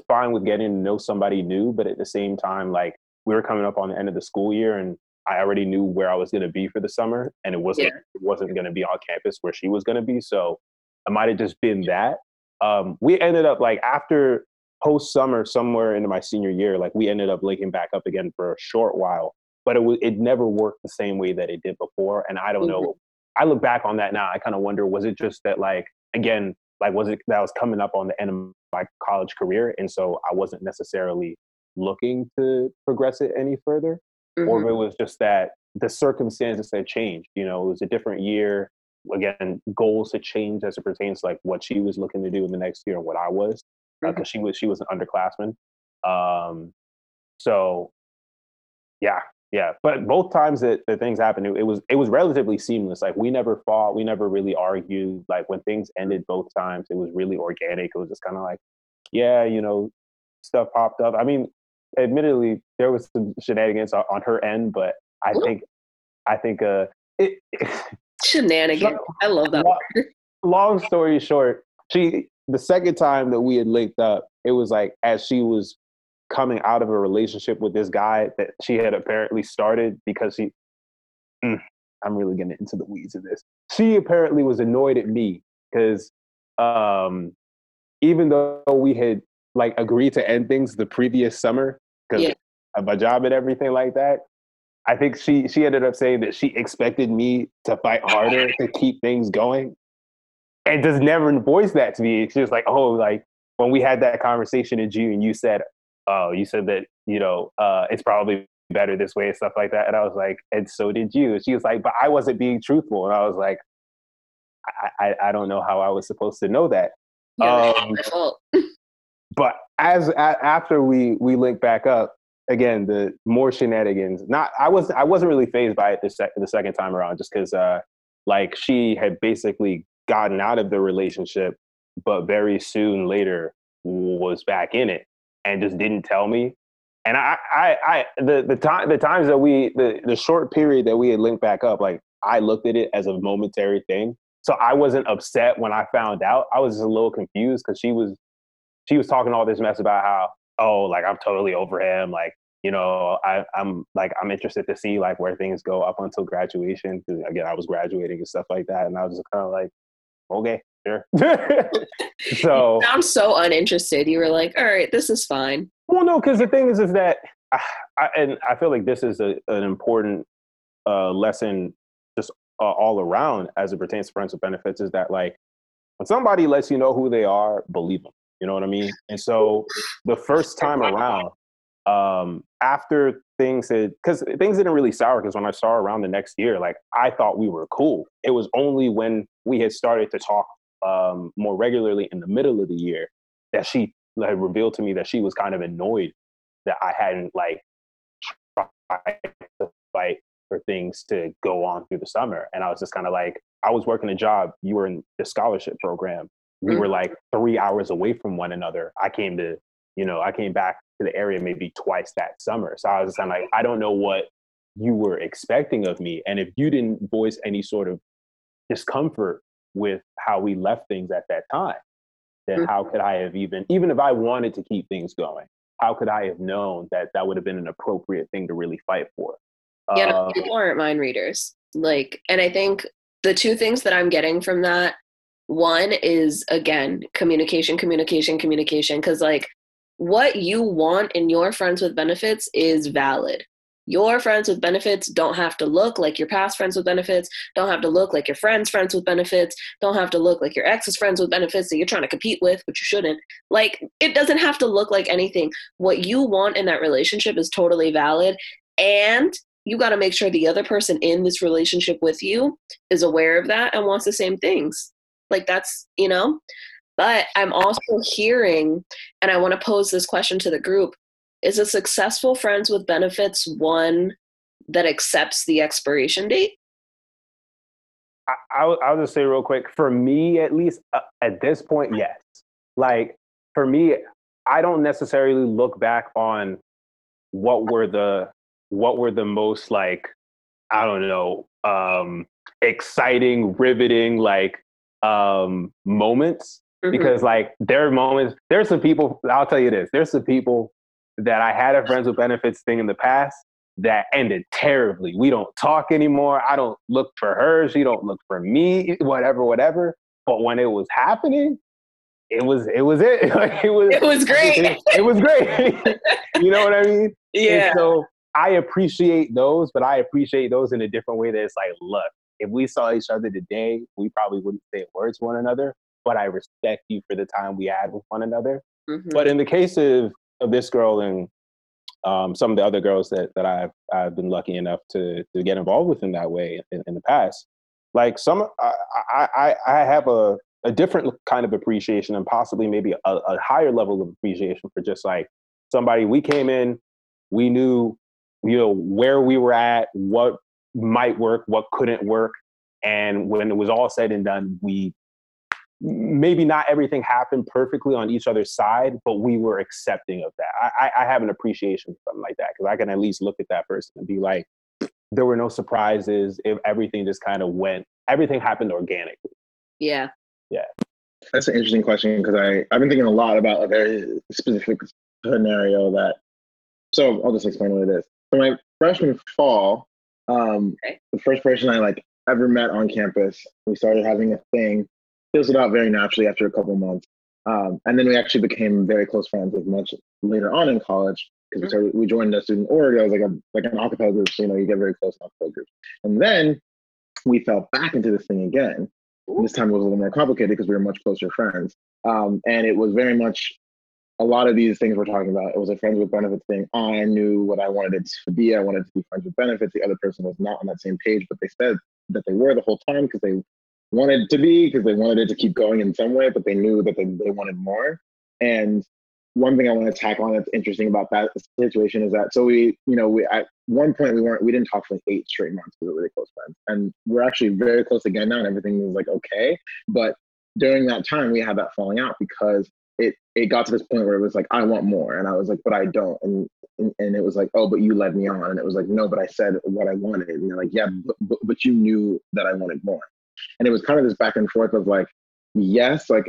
fine with getting to know somebody new, but at the same time, like we were coming up on the end of the school year, and I already knew where I was going to be for the summer, and it wasn't going to be on campus where she was going to be. So it might've just been that. We ended up like after post summer, somewhere into my senior year, like we ended up linking back up again for a short while. But it never worked the same way that it did before. And I don't know. I look back on that now. I kind of wonder, was it just that, like, again, like, was it that I was coming up on the end of my college career? And so I wasn't necessarily looking to progress it any further. Or if it was just that the circumstances had changed. You know, it was a different year. Again, goals had changed as it pertains to, like, what she was looking to do in the next year and what I was. Because she was an underclassman. So, yeah. Yeah, but both times that the things happened, it was relatively seamless. Like we never fought, we never really argued. Like when things ended both times, it was really organic. It was just kind of like, yeah, you know, stuff popped up. I mean, admittedly, there was some shenanigans on her end, but I think shenanigans. I love that word. Long story short, the second time that we had linked up, it was like as she was coming out of a relationship with this guy that she had apparently started because she, I'm really getting into the weeds of this. She apparently was annoyed at me because even though we had like agreed to end things the previous summer because of my job and everything like that, I think she ended up saying that she expected me to fight harder to keep things going and just never voiced that to me. She was like, oh, like when we had that conversation in June, you said that, you know, it's probably better this way and stuff like that. And I was like, and so did you. And she was like, but I wasn't being truthful. And I was like, I don't know how I was supposed to know that. Yeah, that's my fault. But after we linked back up, again, the more shenanigans, I wasn't really fazed by it the second time around, just because like she had basically gotten out of the relationship, but very soon later was back in it. And just didn't tell me. And the short period that we had linked back up, like I looked at it as a momentary thing. So I wasn't upset when I found out. I was just a little confused because she was talking all this mess about how, oh, like I'm totally over him. Like, you know, I'm interested to see like where things go up until graduation. Because again, I was graduating and stuff like that. And I was just kind of like, okay. So I'm so uninterested. You were like, all right, this is fine. Well, no, because the thing is that I feel like this is an important lesson just all around as it pertains to friends with benefits, is that like when somebody lets you know who they are, believe them. You know what I mean? And so the first time around, after things had, because things didn't really sour, because when I saw her around the next year, like I thought we were cool. It was only when we had started to talk more regularly in the middle of the year that she like revealed to me that she was kind of annoyed that I hadn't like tried to fight for things to go on through the summer. And I was just kind of like, I was working a job, you were in the scholarship program, we were like 3 hours away from one another. I came back to the area maybe twice that summer, so I was just kind of like, I don't know what you were expecting of me, and if you didn't voice any sort of discomfort with how we left things at that time, then how could I have even if I wanted to keep things going, how could I have known that that would have been an appropriate thing to really fight for? Yeah, no, people aren't mind readers. Like, and I think the two things that I'm getting from that, one is, again, communication. Because like what you want in your friends with benefits is valid. Your friends with benefits don't have to look like your past friends with benefits, don't have to look like your friend's friends with benefits, don't have to look like your ex's friends with benefits that you're trying to compete with, but you shouldn't. Like, it doesn't have to look like anything. What you want in that relationship is totally valid, and you got to make sure the other person in this relationship with you is aware of that and wants the same things. Like, that's, you know? But I'm also hearing, and I want to pose this question to the group, is a successful friends with benefits one that accepts the expiration date? I'll just say real quick, for me, at least at this point, yes. Like, for me, I don't necessarily look back on what were the most, like, I don't know, exciting, riveting, like, moments. Mm-hmm. Because, like, there are moments, there's some people, I'll tell you this, there's some people that I had a friends with benefits thing in the past that ended terribly. We don't talk anymore. I don't look for her. She don't look for me, whatever. But when it was happening, it was it. Like, it was great. It was great. You know what I mean? Yeah. And so I appreciate those, but I appreciate those in a different way that it's like, look, if we saw each other today, we probably wouldn't say words to one another, but I respect you for the time we had with one another. Mm-hmm. But in the case of this girl and some of the other girls that I've been lucky enough to get involved with in that way in the past, like, some I have a different kind of appreciation and possibly maybe a higher level of appreciation for just like somebody we came in, we knew, you know, where we were at, what might work, what couldn't work, and when it was all said and done, we maybe not everything happened perfectly on each other's side, but we were accepting of that. I have an appreciation for something like that because I can at least look at that person and be like, there were no surprises. If everything just kind of went, everything happened organically. Yeah. Yeah. That's an interesting question because I've been thinking a lot about a very specific scenario that, so I'll just explain what it is. So my freshman fall, the first person I like ever met on campus, we started having a thing. Fizzled out very naturally after a couple months. And then we actually became very close friends like much later on in college because we joined a student org. It was like an a cappella group, so you know, you get very close in a cappella group. And then we fell back into this thing again. And this time it was a little more complicated because we were much closer friends. And it was very much a lot of these things we're talking about. It was a friends with benefits thing. I knew what I wanted it to be. I wanted to be friends with benefits. The other person was not on that same page, but they said that they were the whole time because they wanted to be, because they wanted it to keep going in some way, but they knew that they wanted more. And one thing I want to tack on that's interesting about that situation is that, so we, you know, we at one point we didn't talk for like 8 straight months. We were really close friends, and we're actually very close again now, and everything was like okay. But during that time, we had that falling out because it got to this point where it was like, I want more, and I was like, but I don't, and it was like, oh, but you led me on, and it was like, no, but I said what I wanted, and they're like, yeah, but you knew that I wanted more. And it was kind of this back and forth of like, yes, like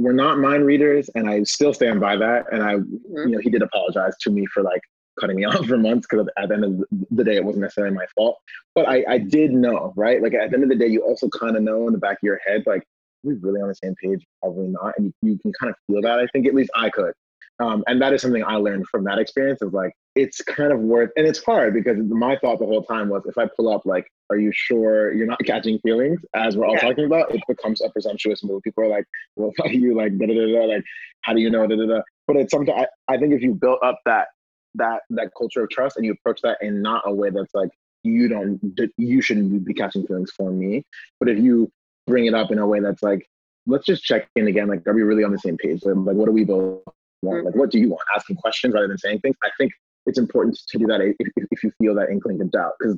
we're not mind readers, and I still stand by that. And I, you know, he did apologize to me for like cutting me off for months because at the end of the day, it wasn't necessarily my fault. But I did know, right? Like at the end of the day, you also kind of know in the back of your head, like, are we really on the same page? Probably not. And you can kind of feel that. I think at least I could. And that is something I learned from that experience of like, it's kind of worth, and it's hard because my thought the whole time was if I pull up, like, are you sure you're not catching feelings as we're all talking about, it becomes a presumptuous move. People are like, well, fuck you, like, da da da, like, how do you know, da da da. But it's something, I think if you build up that culture of trust and you approach that in not a way that's like, you shouldn't be catching feelings for me. But if you bring it up in a way that's like, let's just check in again. Like, are we really on the same page? Like, what do we both want? Like, what do you want? Asking questions rather than saying things. I think it's important to do that if you feel that inkling of doubt, because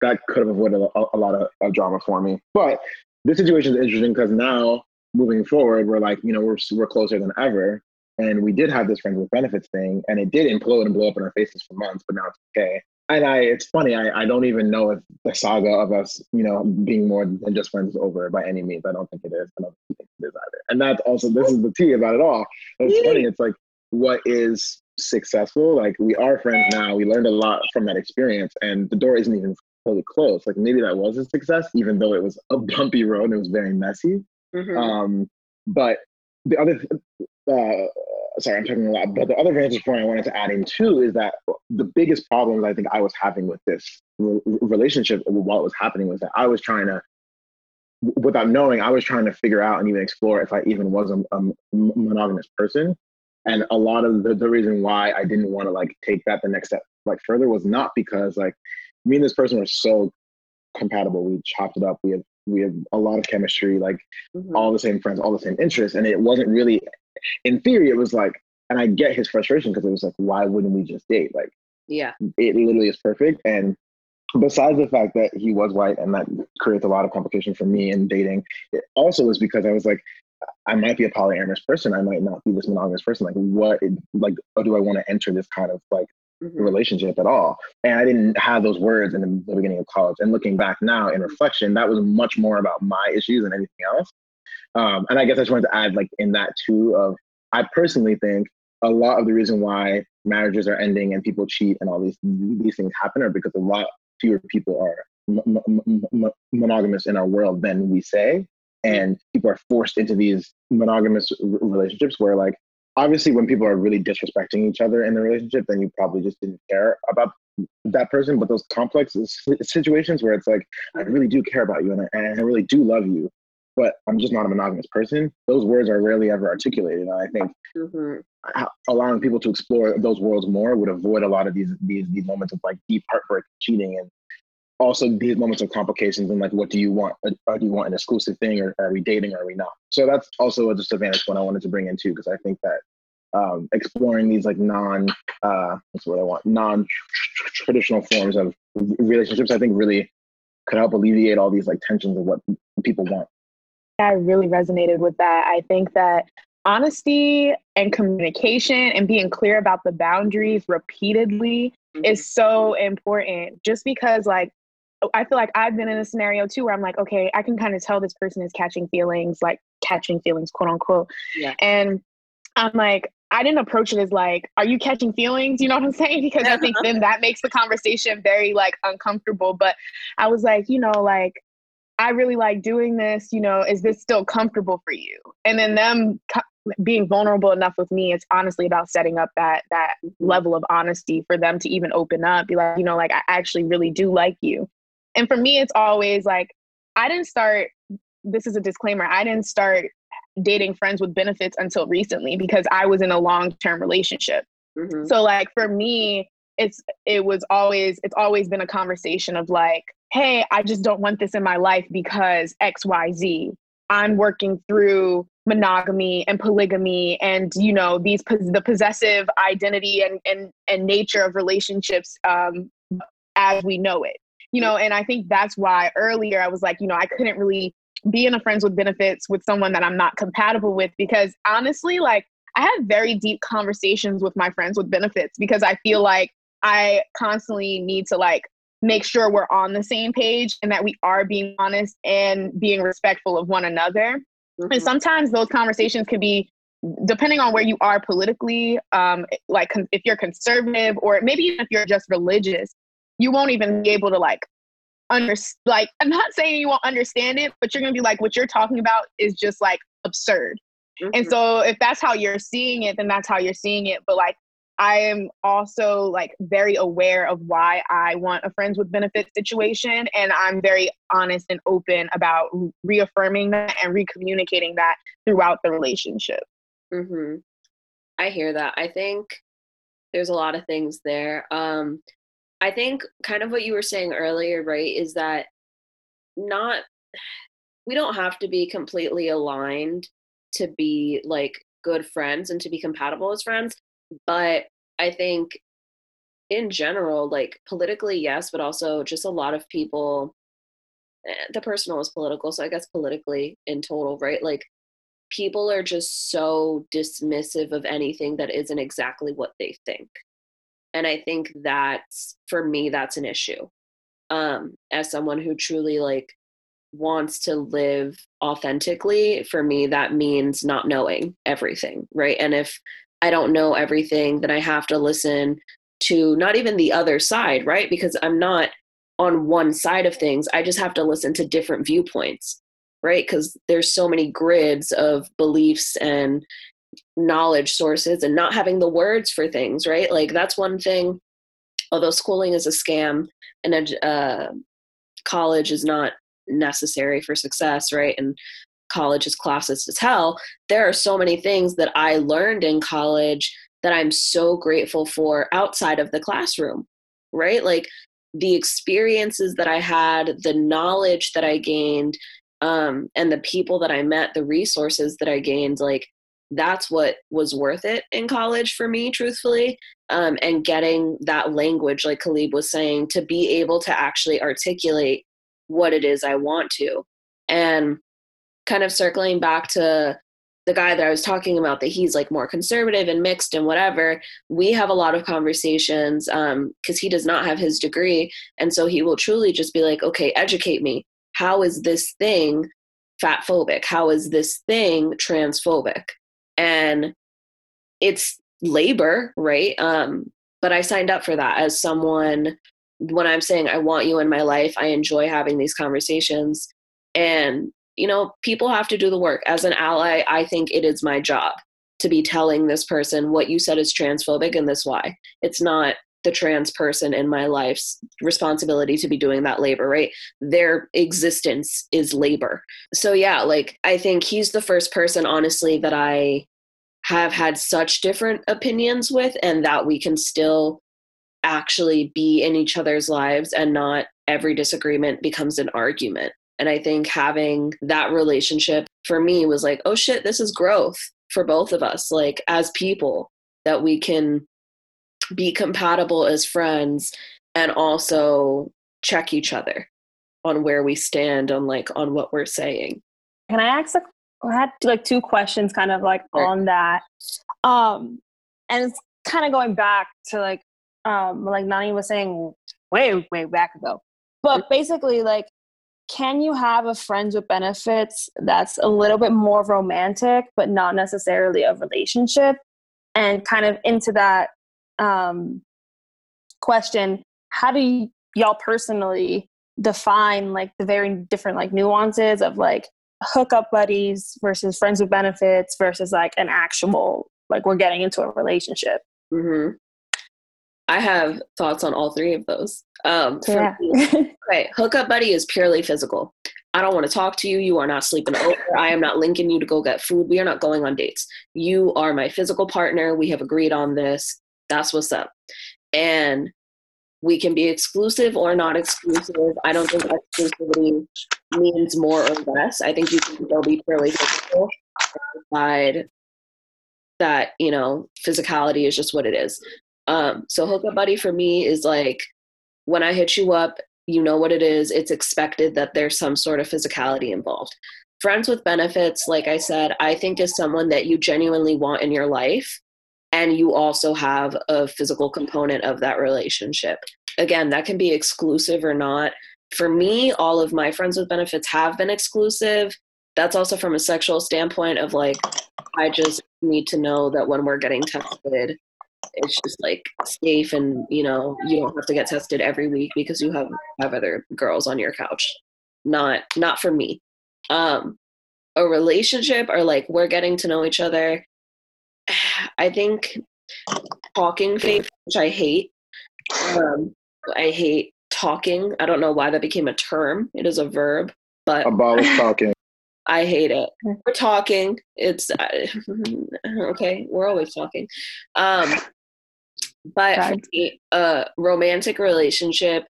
that could have avoided a lot of drama for me. But this situation is interesting because now moving forward, we're like, you know, we're closer than ever. And we did have this friends with benefits thing, and it did implode and blow up in our faces for months, but now it's okay. And it's funny, I don't even know if the saga of us, you know, being more than just friends is over by any means. I don't think it is. I don't think it is either. And that's also, this is the tea about it all. It's funny. It's like, what is successful? Like, we are friends now. We learned a lot from that experience, and the door isn't even fully closed. Like, maybe that was a success, even though it was a bumpy road and it was very messy. Mm-hmm. But the other sorry, I'm talking a lot, but the other vantage point I wanted to add in too is that the biggest problem I think I was having with this relationship while it was happening was that I was trying to, without knowing, I was trying to figure out and even explore if I even was a monogamous person. And a lot of the reason why I didn't want to like take that the next step like further was not because like me and this person were so compatible. We chopped it up. We have a lot of chemistry, like all the same friends, all the same interests. And it wasn't really, in theory, it was like, and I get his frustration because it was like, why wouldn't we just date? Like, yeah, it literally is perfect. And besides the fact that he was white and that creates a lot of complication for me in dating, it also was because I was like, I might be a polyamorous person. I might not be this monogamous person. Like what, like, oh, do I want to enter this kind of like relationship at all? And I didn't have those words in the beginning of college. And looking back now in reflection, that was much more about my issues than anything else. And I guess I just wanted to add like in that too of, I personally think a lot of the reason why marriages are ending and people cheat and all these things happen are because a lot fewer people are monogamous in our world than we say. And people are forced into these monogamous relationships where, like, obviously when people are really disrespecting each other in the relationship, then you probably just didn't care about that person. But those complex situations where it's like, I really do care about you and I really do love you, but I'm just not a monogamous person. Those words are rarely ever articulated. And I think allowing people to explore those worlds more would avoid a lot of these moments of like deep heartbreak, cheating, and also these moments of complications and like, what do you want? Do you want an exclusive thing, or are we dating, or are we not? So that's also a disadvantage one I wanted to bring in too, because I think that exploring these like non-traditional forms of relationships, I think really could help alleviate all these like tensions of what people want. I really resonated with that. I think that honesty and communication and being clear about the boundaries repeatedly is so important, just because like, I feel like I've been in a scenario too where I'm like, okay, I can kind of tell this person is catching feelings, quote unquote. Yeah. And I'm like, I didn't approach it as like, are you catching feelings? You know what I'm saying? Because I think then that makes the conversation very like uncomfortable. But I was like, you know, like, I really like doing this, you know, is this still comfortable for you? And then them being vulnerable enough with me, it's honestly about setting up that level of honesty for them to even open up, be like, you know, like, I actually really do like you. And for me, it's always like, this is a disclaimer, I didn't start dating friends with benefits until recently because I was in a long-term relationship. So like, for me, it's always been a conversation of like, hey, I just don't want this in my life because XYZ. I'm working through monogamy and polygamy and, you know, the possessive identity and nature of relationships as we know it, you know. And I think that's why earlier I was like, you know, I couldn't really be in a friends with benefits with someone that I'm not compatible with, because honestly, like, I have very deep conversations with my friends with benefits because I feel like I constantly need to like make sure we're on the same page and that we are being honest and being respectful of one another. And sometimes those conversations can be, depending on where you are politically, like if you're conservative or maybe even if you're just religious, you won't even be able to like understand. Like, I'm not saying you won't understand it, but you're going to be like, what you're talking about is just like absurd. And so if that's how you're seeing it, then that's how you're seeing it. But like, I am also like very aware of why I want a friends with benefits situation. And I'm very honest and open about reaffirming that and recommunicating that throughout the relationship. I hear that. I think there's a lot of things there. I think kind of what you were saying earlier, right, is that we don't have to be completely aligned to be like good friends and to be compatible as friends. But I think in general, like politically, yes, but also just a lot of people, the personal is political. So I guess politically in total, right? Like people are just so dismissive of anything that isn't exactly what they think. And I think that's, for me, that's an issue. As someone who truly like wants to live authentically, for me, that means not knowing everything, right? And if I don't know everything, then I have to listen to not even the other side, right? Because I'm not on one side of things. I just have to listen to different viewpoints, right? Because there's so many grids of beliefs and knowledge sources and not having the words for things, right? Like that's one thing, although schooling is a scam and college is not necessary for success, right? And college is classes as hell. There are so many things that I learned in college that I'm so grateful for outside of the classroom, right? Like the experiences that I had, the knowledge that I gained, and the people that I met, the resources that I gained, like that's what was worth it in college for me, truthfully. And getting that language, like Cahleb was saying, to be able to actually articulate what it is I want to. And kind of circling back to the guy that I was talking about, that he's like more conservative and mixed and whatever, we have a lot of conversations because he does not have his degree. And so he will truly just be like, okay, educate me. How is this thing fat phobic? How is this thing transphobic? And it's labor, right? But I signed up for that as someone, when I'm saying I want you in my life, I enjoy having these conversations. And you know, people have to do the work. As an ally, I think it is my job to be telling this person what you said is transphobic and this why. It's not the trans person in my life's responsibility to be doing that labor, right? Their existence is labor. So yeah, like I think he's the first person, honestly, that I have had such different opinions with, and that we can still actually be in each other's lives and not every disagreement becomes an argument. And I think having that relationship for me was like, oh shit, this is growth for both of us, like as people, that we can be compatible as friends and also check each other on where we stand on like on what we're saying. Can I ask, I had like two questions kind of like on that. And it's kind of going back to like Nani was saying way back ago, but basically like, can you have a friends with benefits that's a little bit more romantic, but not necessarily a relationship? And kind of into that question, how do y'all personally define like the very different like nuances of like hookup buddies versus friends with benefits versus like an actual, like we're getting into a relationship? Mm-hmm. I have thoughts on all three of those. Right. Hookup buddy is purely physical. I don't want to talk to you. You are not sleeping over. I am not linking you to go get food. We are not going on dates. You are my physical partner. We have agreed on this. That's what's up. And we can be exclusive or not exclusive. I don't think exclusivity means more or less. I think you can still be purely physical. That, you know, physicality is just what it is. So hookup buddy for me is like, when I hit you up, you know what it is. It's expected that there's some sort of physicality involved. Friends with benefits, like I said, I think is someone that you genuinely want in your life. And you also have a physical component of that relationship. Again, that can be exclusive or not. For me, all of my friends with benefits have been exclusive. That's also from a sexual standpoint of like, I just need to know that when we're getting tested, it's just like safe, and you know, you don't have to get tested every week because you have other girls on your couch. Not for me. A relationship, or like we're getting to know each other. I think talking phase, which I hate. I hate talking. I don't know why that became a term. It is a verb, but abolish talking. I hate it. We're talking. It's okay. We're always talking. But a romantic relationship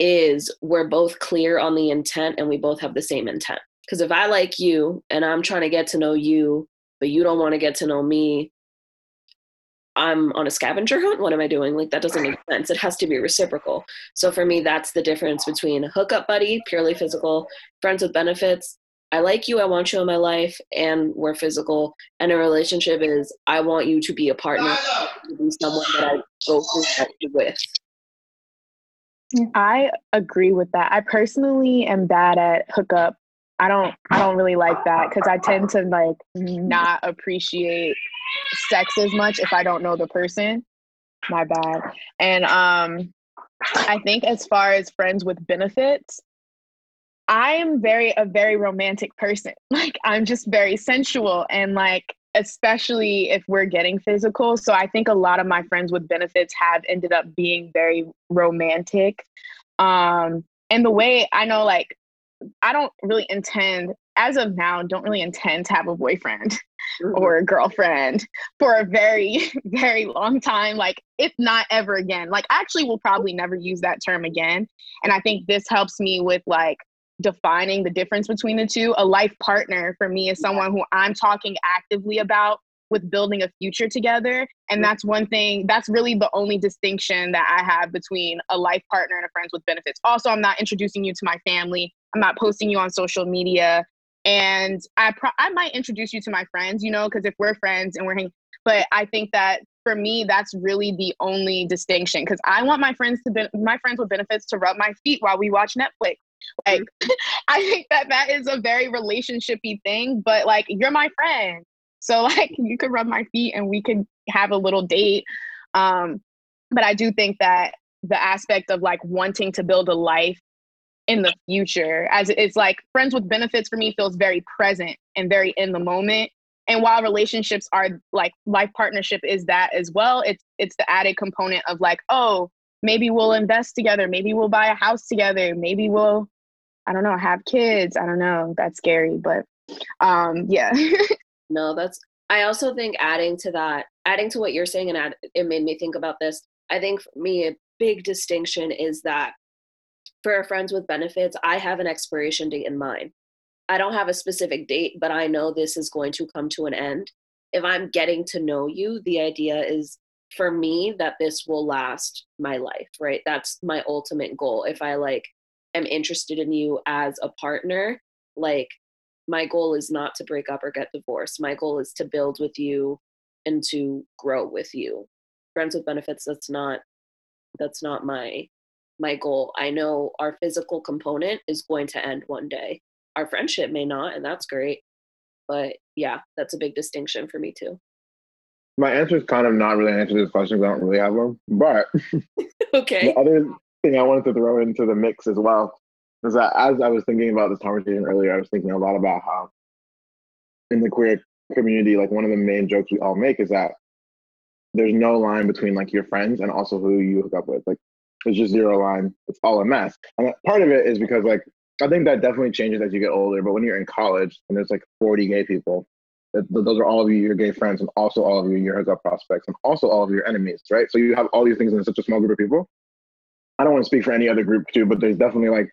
is we're both clear on the intent and we both have the same intent. Because if I like you and I'm trying to get to know you, but you don't want to get to know me, I'm on a scavenger hunt. What am I doing? Like, that doesn't make sense. It has to be reciprocal. So for me, that's the difference between hookup buddy, purely physical, friends with benefits. I like you, I want you in my life, and we're physical. And a relationship is, I want you to be a partner, to be someone that I go through with. I agree with that. I personally am bad at hookup. I don't really like that because I tend to like not appreciate sex as much if I don't know the person. My bad. And I think as far as friends with benefits, I am a very romantic person. Like, I'm just very sensual and like especially if we're getting physical. So I think a lot of my friends with benefits have ended up being very romantic. And the way I know, like, I don't really intend, as of now, don't really intend to have a boyfriend or a girlfriend for a very, very long time. Like, if not ever again, like, I actually will probably never use that term again. And I think this helps me with, like, defining the difference between the two. A life partner for me is someone who I'm talking actively about with building a future together. And that's one thing, that's really the only distinction that I have between a life partner and a friends with benefits. Also, I'm not introducing you to my family. I'm not posting you on social media. And I might introduce you to my friends, you know, because if we're friends and we're hanging, but I think that for me, that's really the only distinction, because I want my friends to my friends with benefits to rub my feet while we watch Netflix. Like, I think that is a very relationshipy thing, but like, you're my friend. So like, you could rub my feet and we could have a little date. But I do think that the aspect of like wanting to build a life in the future, as it's like friends with benefits for me feels very present and very in the moment. And while relationships are like, life partnership is that as well. It's the added component of like, oh, maybe we'll invest together. Maybe we'll buy a house together. Maybe we'll, I don't know, have kids. I don't know. That's scary, but yeah. No, that's, I also think adding to that, adding to what you're saying, and it made me think about this. I think for me, a big distinction is that for friends with benefits, I have an expiration date in mind. I don't have a specific date, but I know this is going to come to an end. If I'm getting to know you, the idea is, for me, that this will last my life, right? That's my ultimate goal. If I like am interested in you as a partner, like my goal is not to break up or get divorced. My goal is to build with you and to grow with you. Friends with benefits, that's not my goal. I know our physical component is going to end one day. Our friendship may not, and that's great. But yeah, that's a big distinction for me too. My answer is kind of not really an answer to this question because I don't really have one. But okay. The other thing I wanted to throw into the mix as well is that as I was thinking about this conversation earlier, I was thinking a lot about how in the queer community, like one of the main jokes we all make is that there's no line between like your friends and also who you hook up with. Like it's just zero line. It's all a mess. And part of it is because like, I think that definitely changes as you get older. But when you're in college and there's like 40 gay people, those are all of you, your gay friends, and also all of you, your hookup prospects, and also all of your enemies, right? So you have all these things in such a small group of people. I don't want to speak for any other group too, but there's definitely like,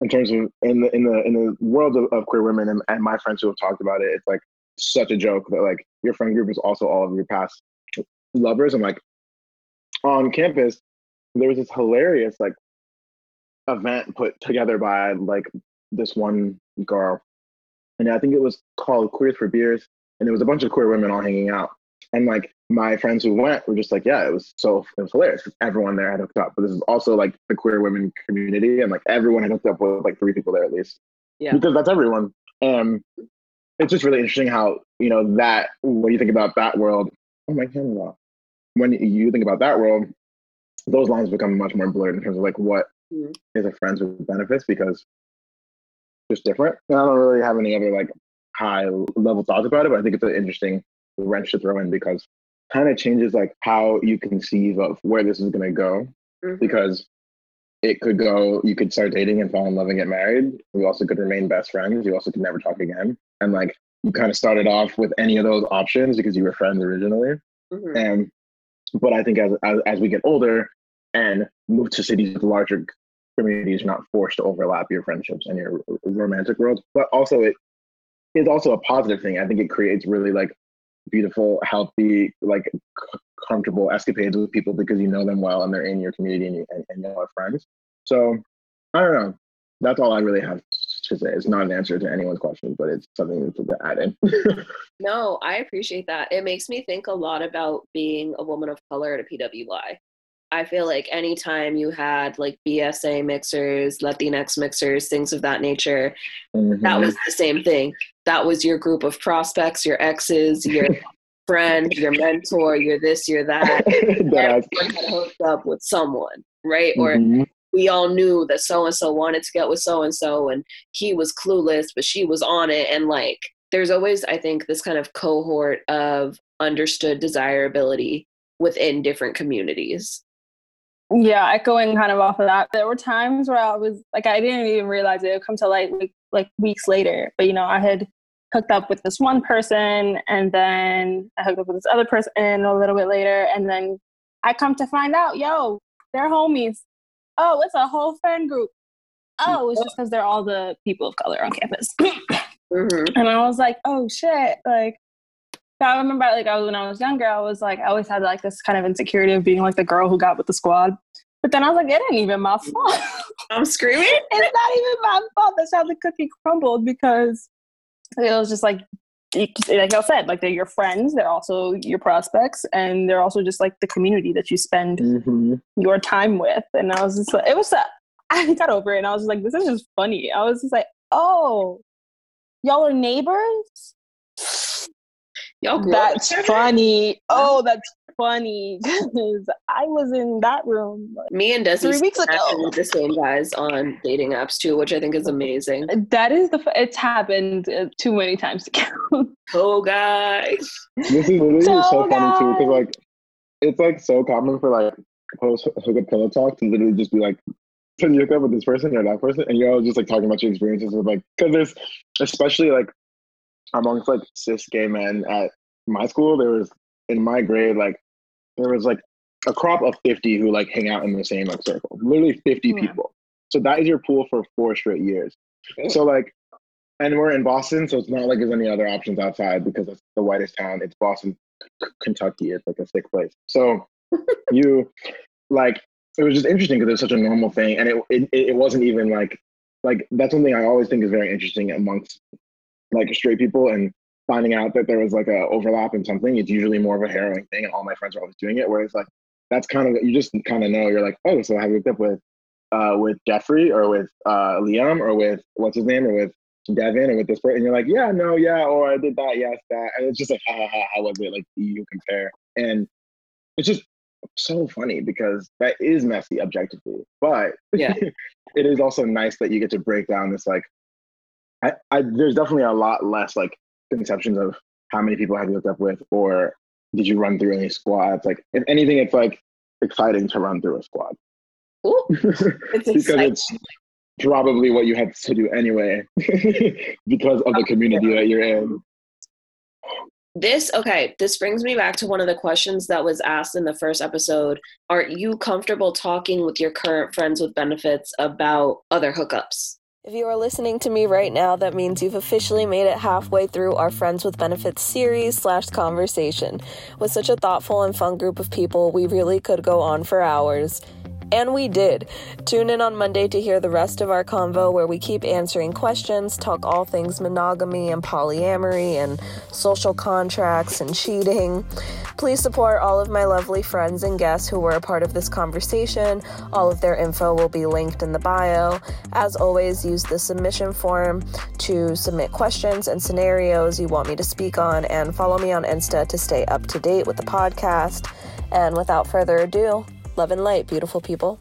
in terms of in the world of queer women and my friends who have talked about it, it's like such a joke that like your friend group is also all of your past lovers. And like on campus, there was this hilarious like event put together by like this one girl. And I think it was called Queers for Beers. And it was a bunch of queer women all hanging out. And like my friends who went were just like, yeah, it was hilarious. Everyone there had hooked up. But this is also like the queer women community. And like everyone had hooked up with like 3 people there at least. Yeah. Because that's everyone. It's just really interesting how, you know, that when you think about that world, when you think about that world, those lines become much more blurred in terms of like what is a friends with benefits, because just different. And I don't really have any other like high level thoughts about it, but I think it's an interesting wrench to throw in because it kind of changes like how you conceive of where this is going to go, because it could go, you could start dating and fall in love and get married. You also could remain best friends. You also could never talk again. And like you kind of started off with any of those options because you were friends originally. And but I think as we get older and move to cities with larger communities, you're not forced to overlap your friendships and your romantic world. But also it is also a positive thing. I think it creates really like beautiful, healthy, like comfortable escapades with people because you know them well and they're in your community and y'all are friends. So I don't know. That's all I really have to say. It's not an answer to anyone's question, but it's something to add in. No, I appreciate that. It makes me think a lot about being a woman of color at a PWI. I feel like anytime you had like BSA mixers, Latinx mixers, things of that nature, that was the same thing. That was your group of prospects, your exes, your friend, your mentor, your this, your that. Everyone had hooked up with someone, right? Or we all knew that so-and-so wanted to get with so-and-so and he was clueless, but she was on it. And like, there's always, I think, this kind of cohort of understood desirability within different communities. Yeah, echoing kind of off of that, there were times where I was like, I didn't even realize it would come to light like weeks later. But, you know, I had hooked up with this one person, and then I hooked up with this other person a little bit later, and then I come to find out, yo, they're homies. Oh, it's a whole friend group. Oh, it's just because they're all the people of color on campus. Mm-hmm. And I was like, oh shit. Like, I remember when I was younger, I was like, I always had like this kind of insecurity of being like the girl who got with the squad. But then I was like, it ain't even my fault. I'm screaming. It's not even my fault. That's how the cookie crumbled, because it was just like I said, like, they're your friends. They're also your prospects. And they're also just like the community that you spend mm-hmm. your time with. And I was just like, I got over it. And I was just like, this is just funny. I was just like, oh, y'all are neighbors? Y'all grew up. That's funny. Oh, that's funny. Because I was in that room. Like, me and Desi 3 weeks ago. The same guys on dating apps too, which I think is amazing. That is it's happened too many times to count. Oh, guys. This is literally so funny too, because like, it's like so common for like post hookup pillow talk to literally just be like, so you hook up with this person or that person, and you're all just like talking about your experiences with like, because there's especially like amongst like cis gay men at my school, there was in my grade like a crop of 50 who like hang out in the same like circle, literally 50 yeah. people. So that is your pool for 4 straight years. Okay. So like, and we're in Boston, so it's not like there's any other options outside because it's the whitest town. It's Boston, Kentucky. It's like a sick place. So you like. It was just interesting because it was such a normal thing, and it wasn't even like that's something I always think is very interesting amongst like straight people, and finding out that there was like a overlap in something. It's usually more of a harrowing thing, and all my friends are always doing it. Whereas like that's kind of, you just kind of know, you're like, oh, so I hooked up with Jeffrey or with Liam or with what's his name or with Devin or with this person, and you're like, yeah, no, yeah, or I did that, yes, that, and it's just like, how was it? Like, you compare, and it's just so funny because that is messy objectively, but yeah. It is also nice that you get to break down this like there's definitely a lot less like conceptions of how many people have you hooked up with, or did you run through any squads. Like, if anything, it's like exciting to run through a squad. Ooh, it's because exciting. It's probably what you had to do anyway because of the community that you're in. This brings me back to one of the questions that was asked in the first episode. Are you comfortable talking with your current friends with benefits about other hookups? If you are listening to me right now, that means you've officially made it halfway through our Friends with Benefits series/conversation. With such a thoughtful and fun group of people, we really could go on for hours. And we did. Tune in on Monday to hear the rest of our convo, where we keep answering questions, talk all things monogamy and polyamory and social contracts and cheating. Please support all of my lovely friends and guests who were a part of this conversation. All of their info will be linked in the bio. As always, use the submission form to submit questions and scenarios you want me to speak on, and follow me on Insta to stay up to date with the podcast. And without further ado, love and light, beautiful people.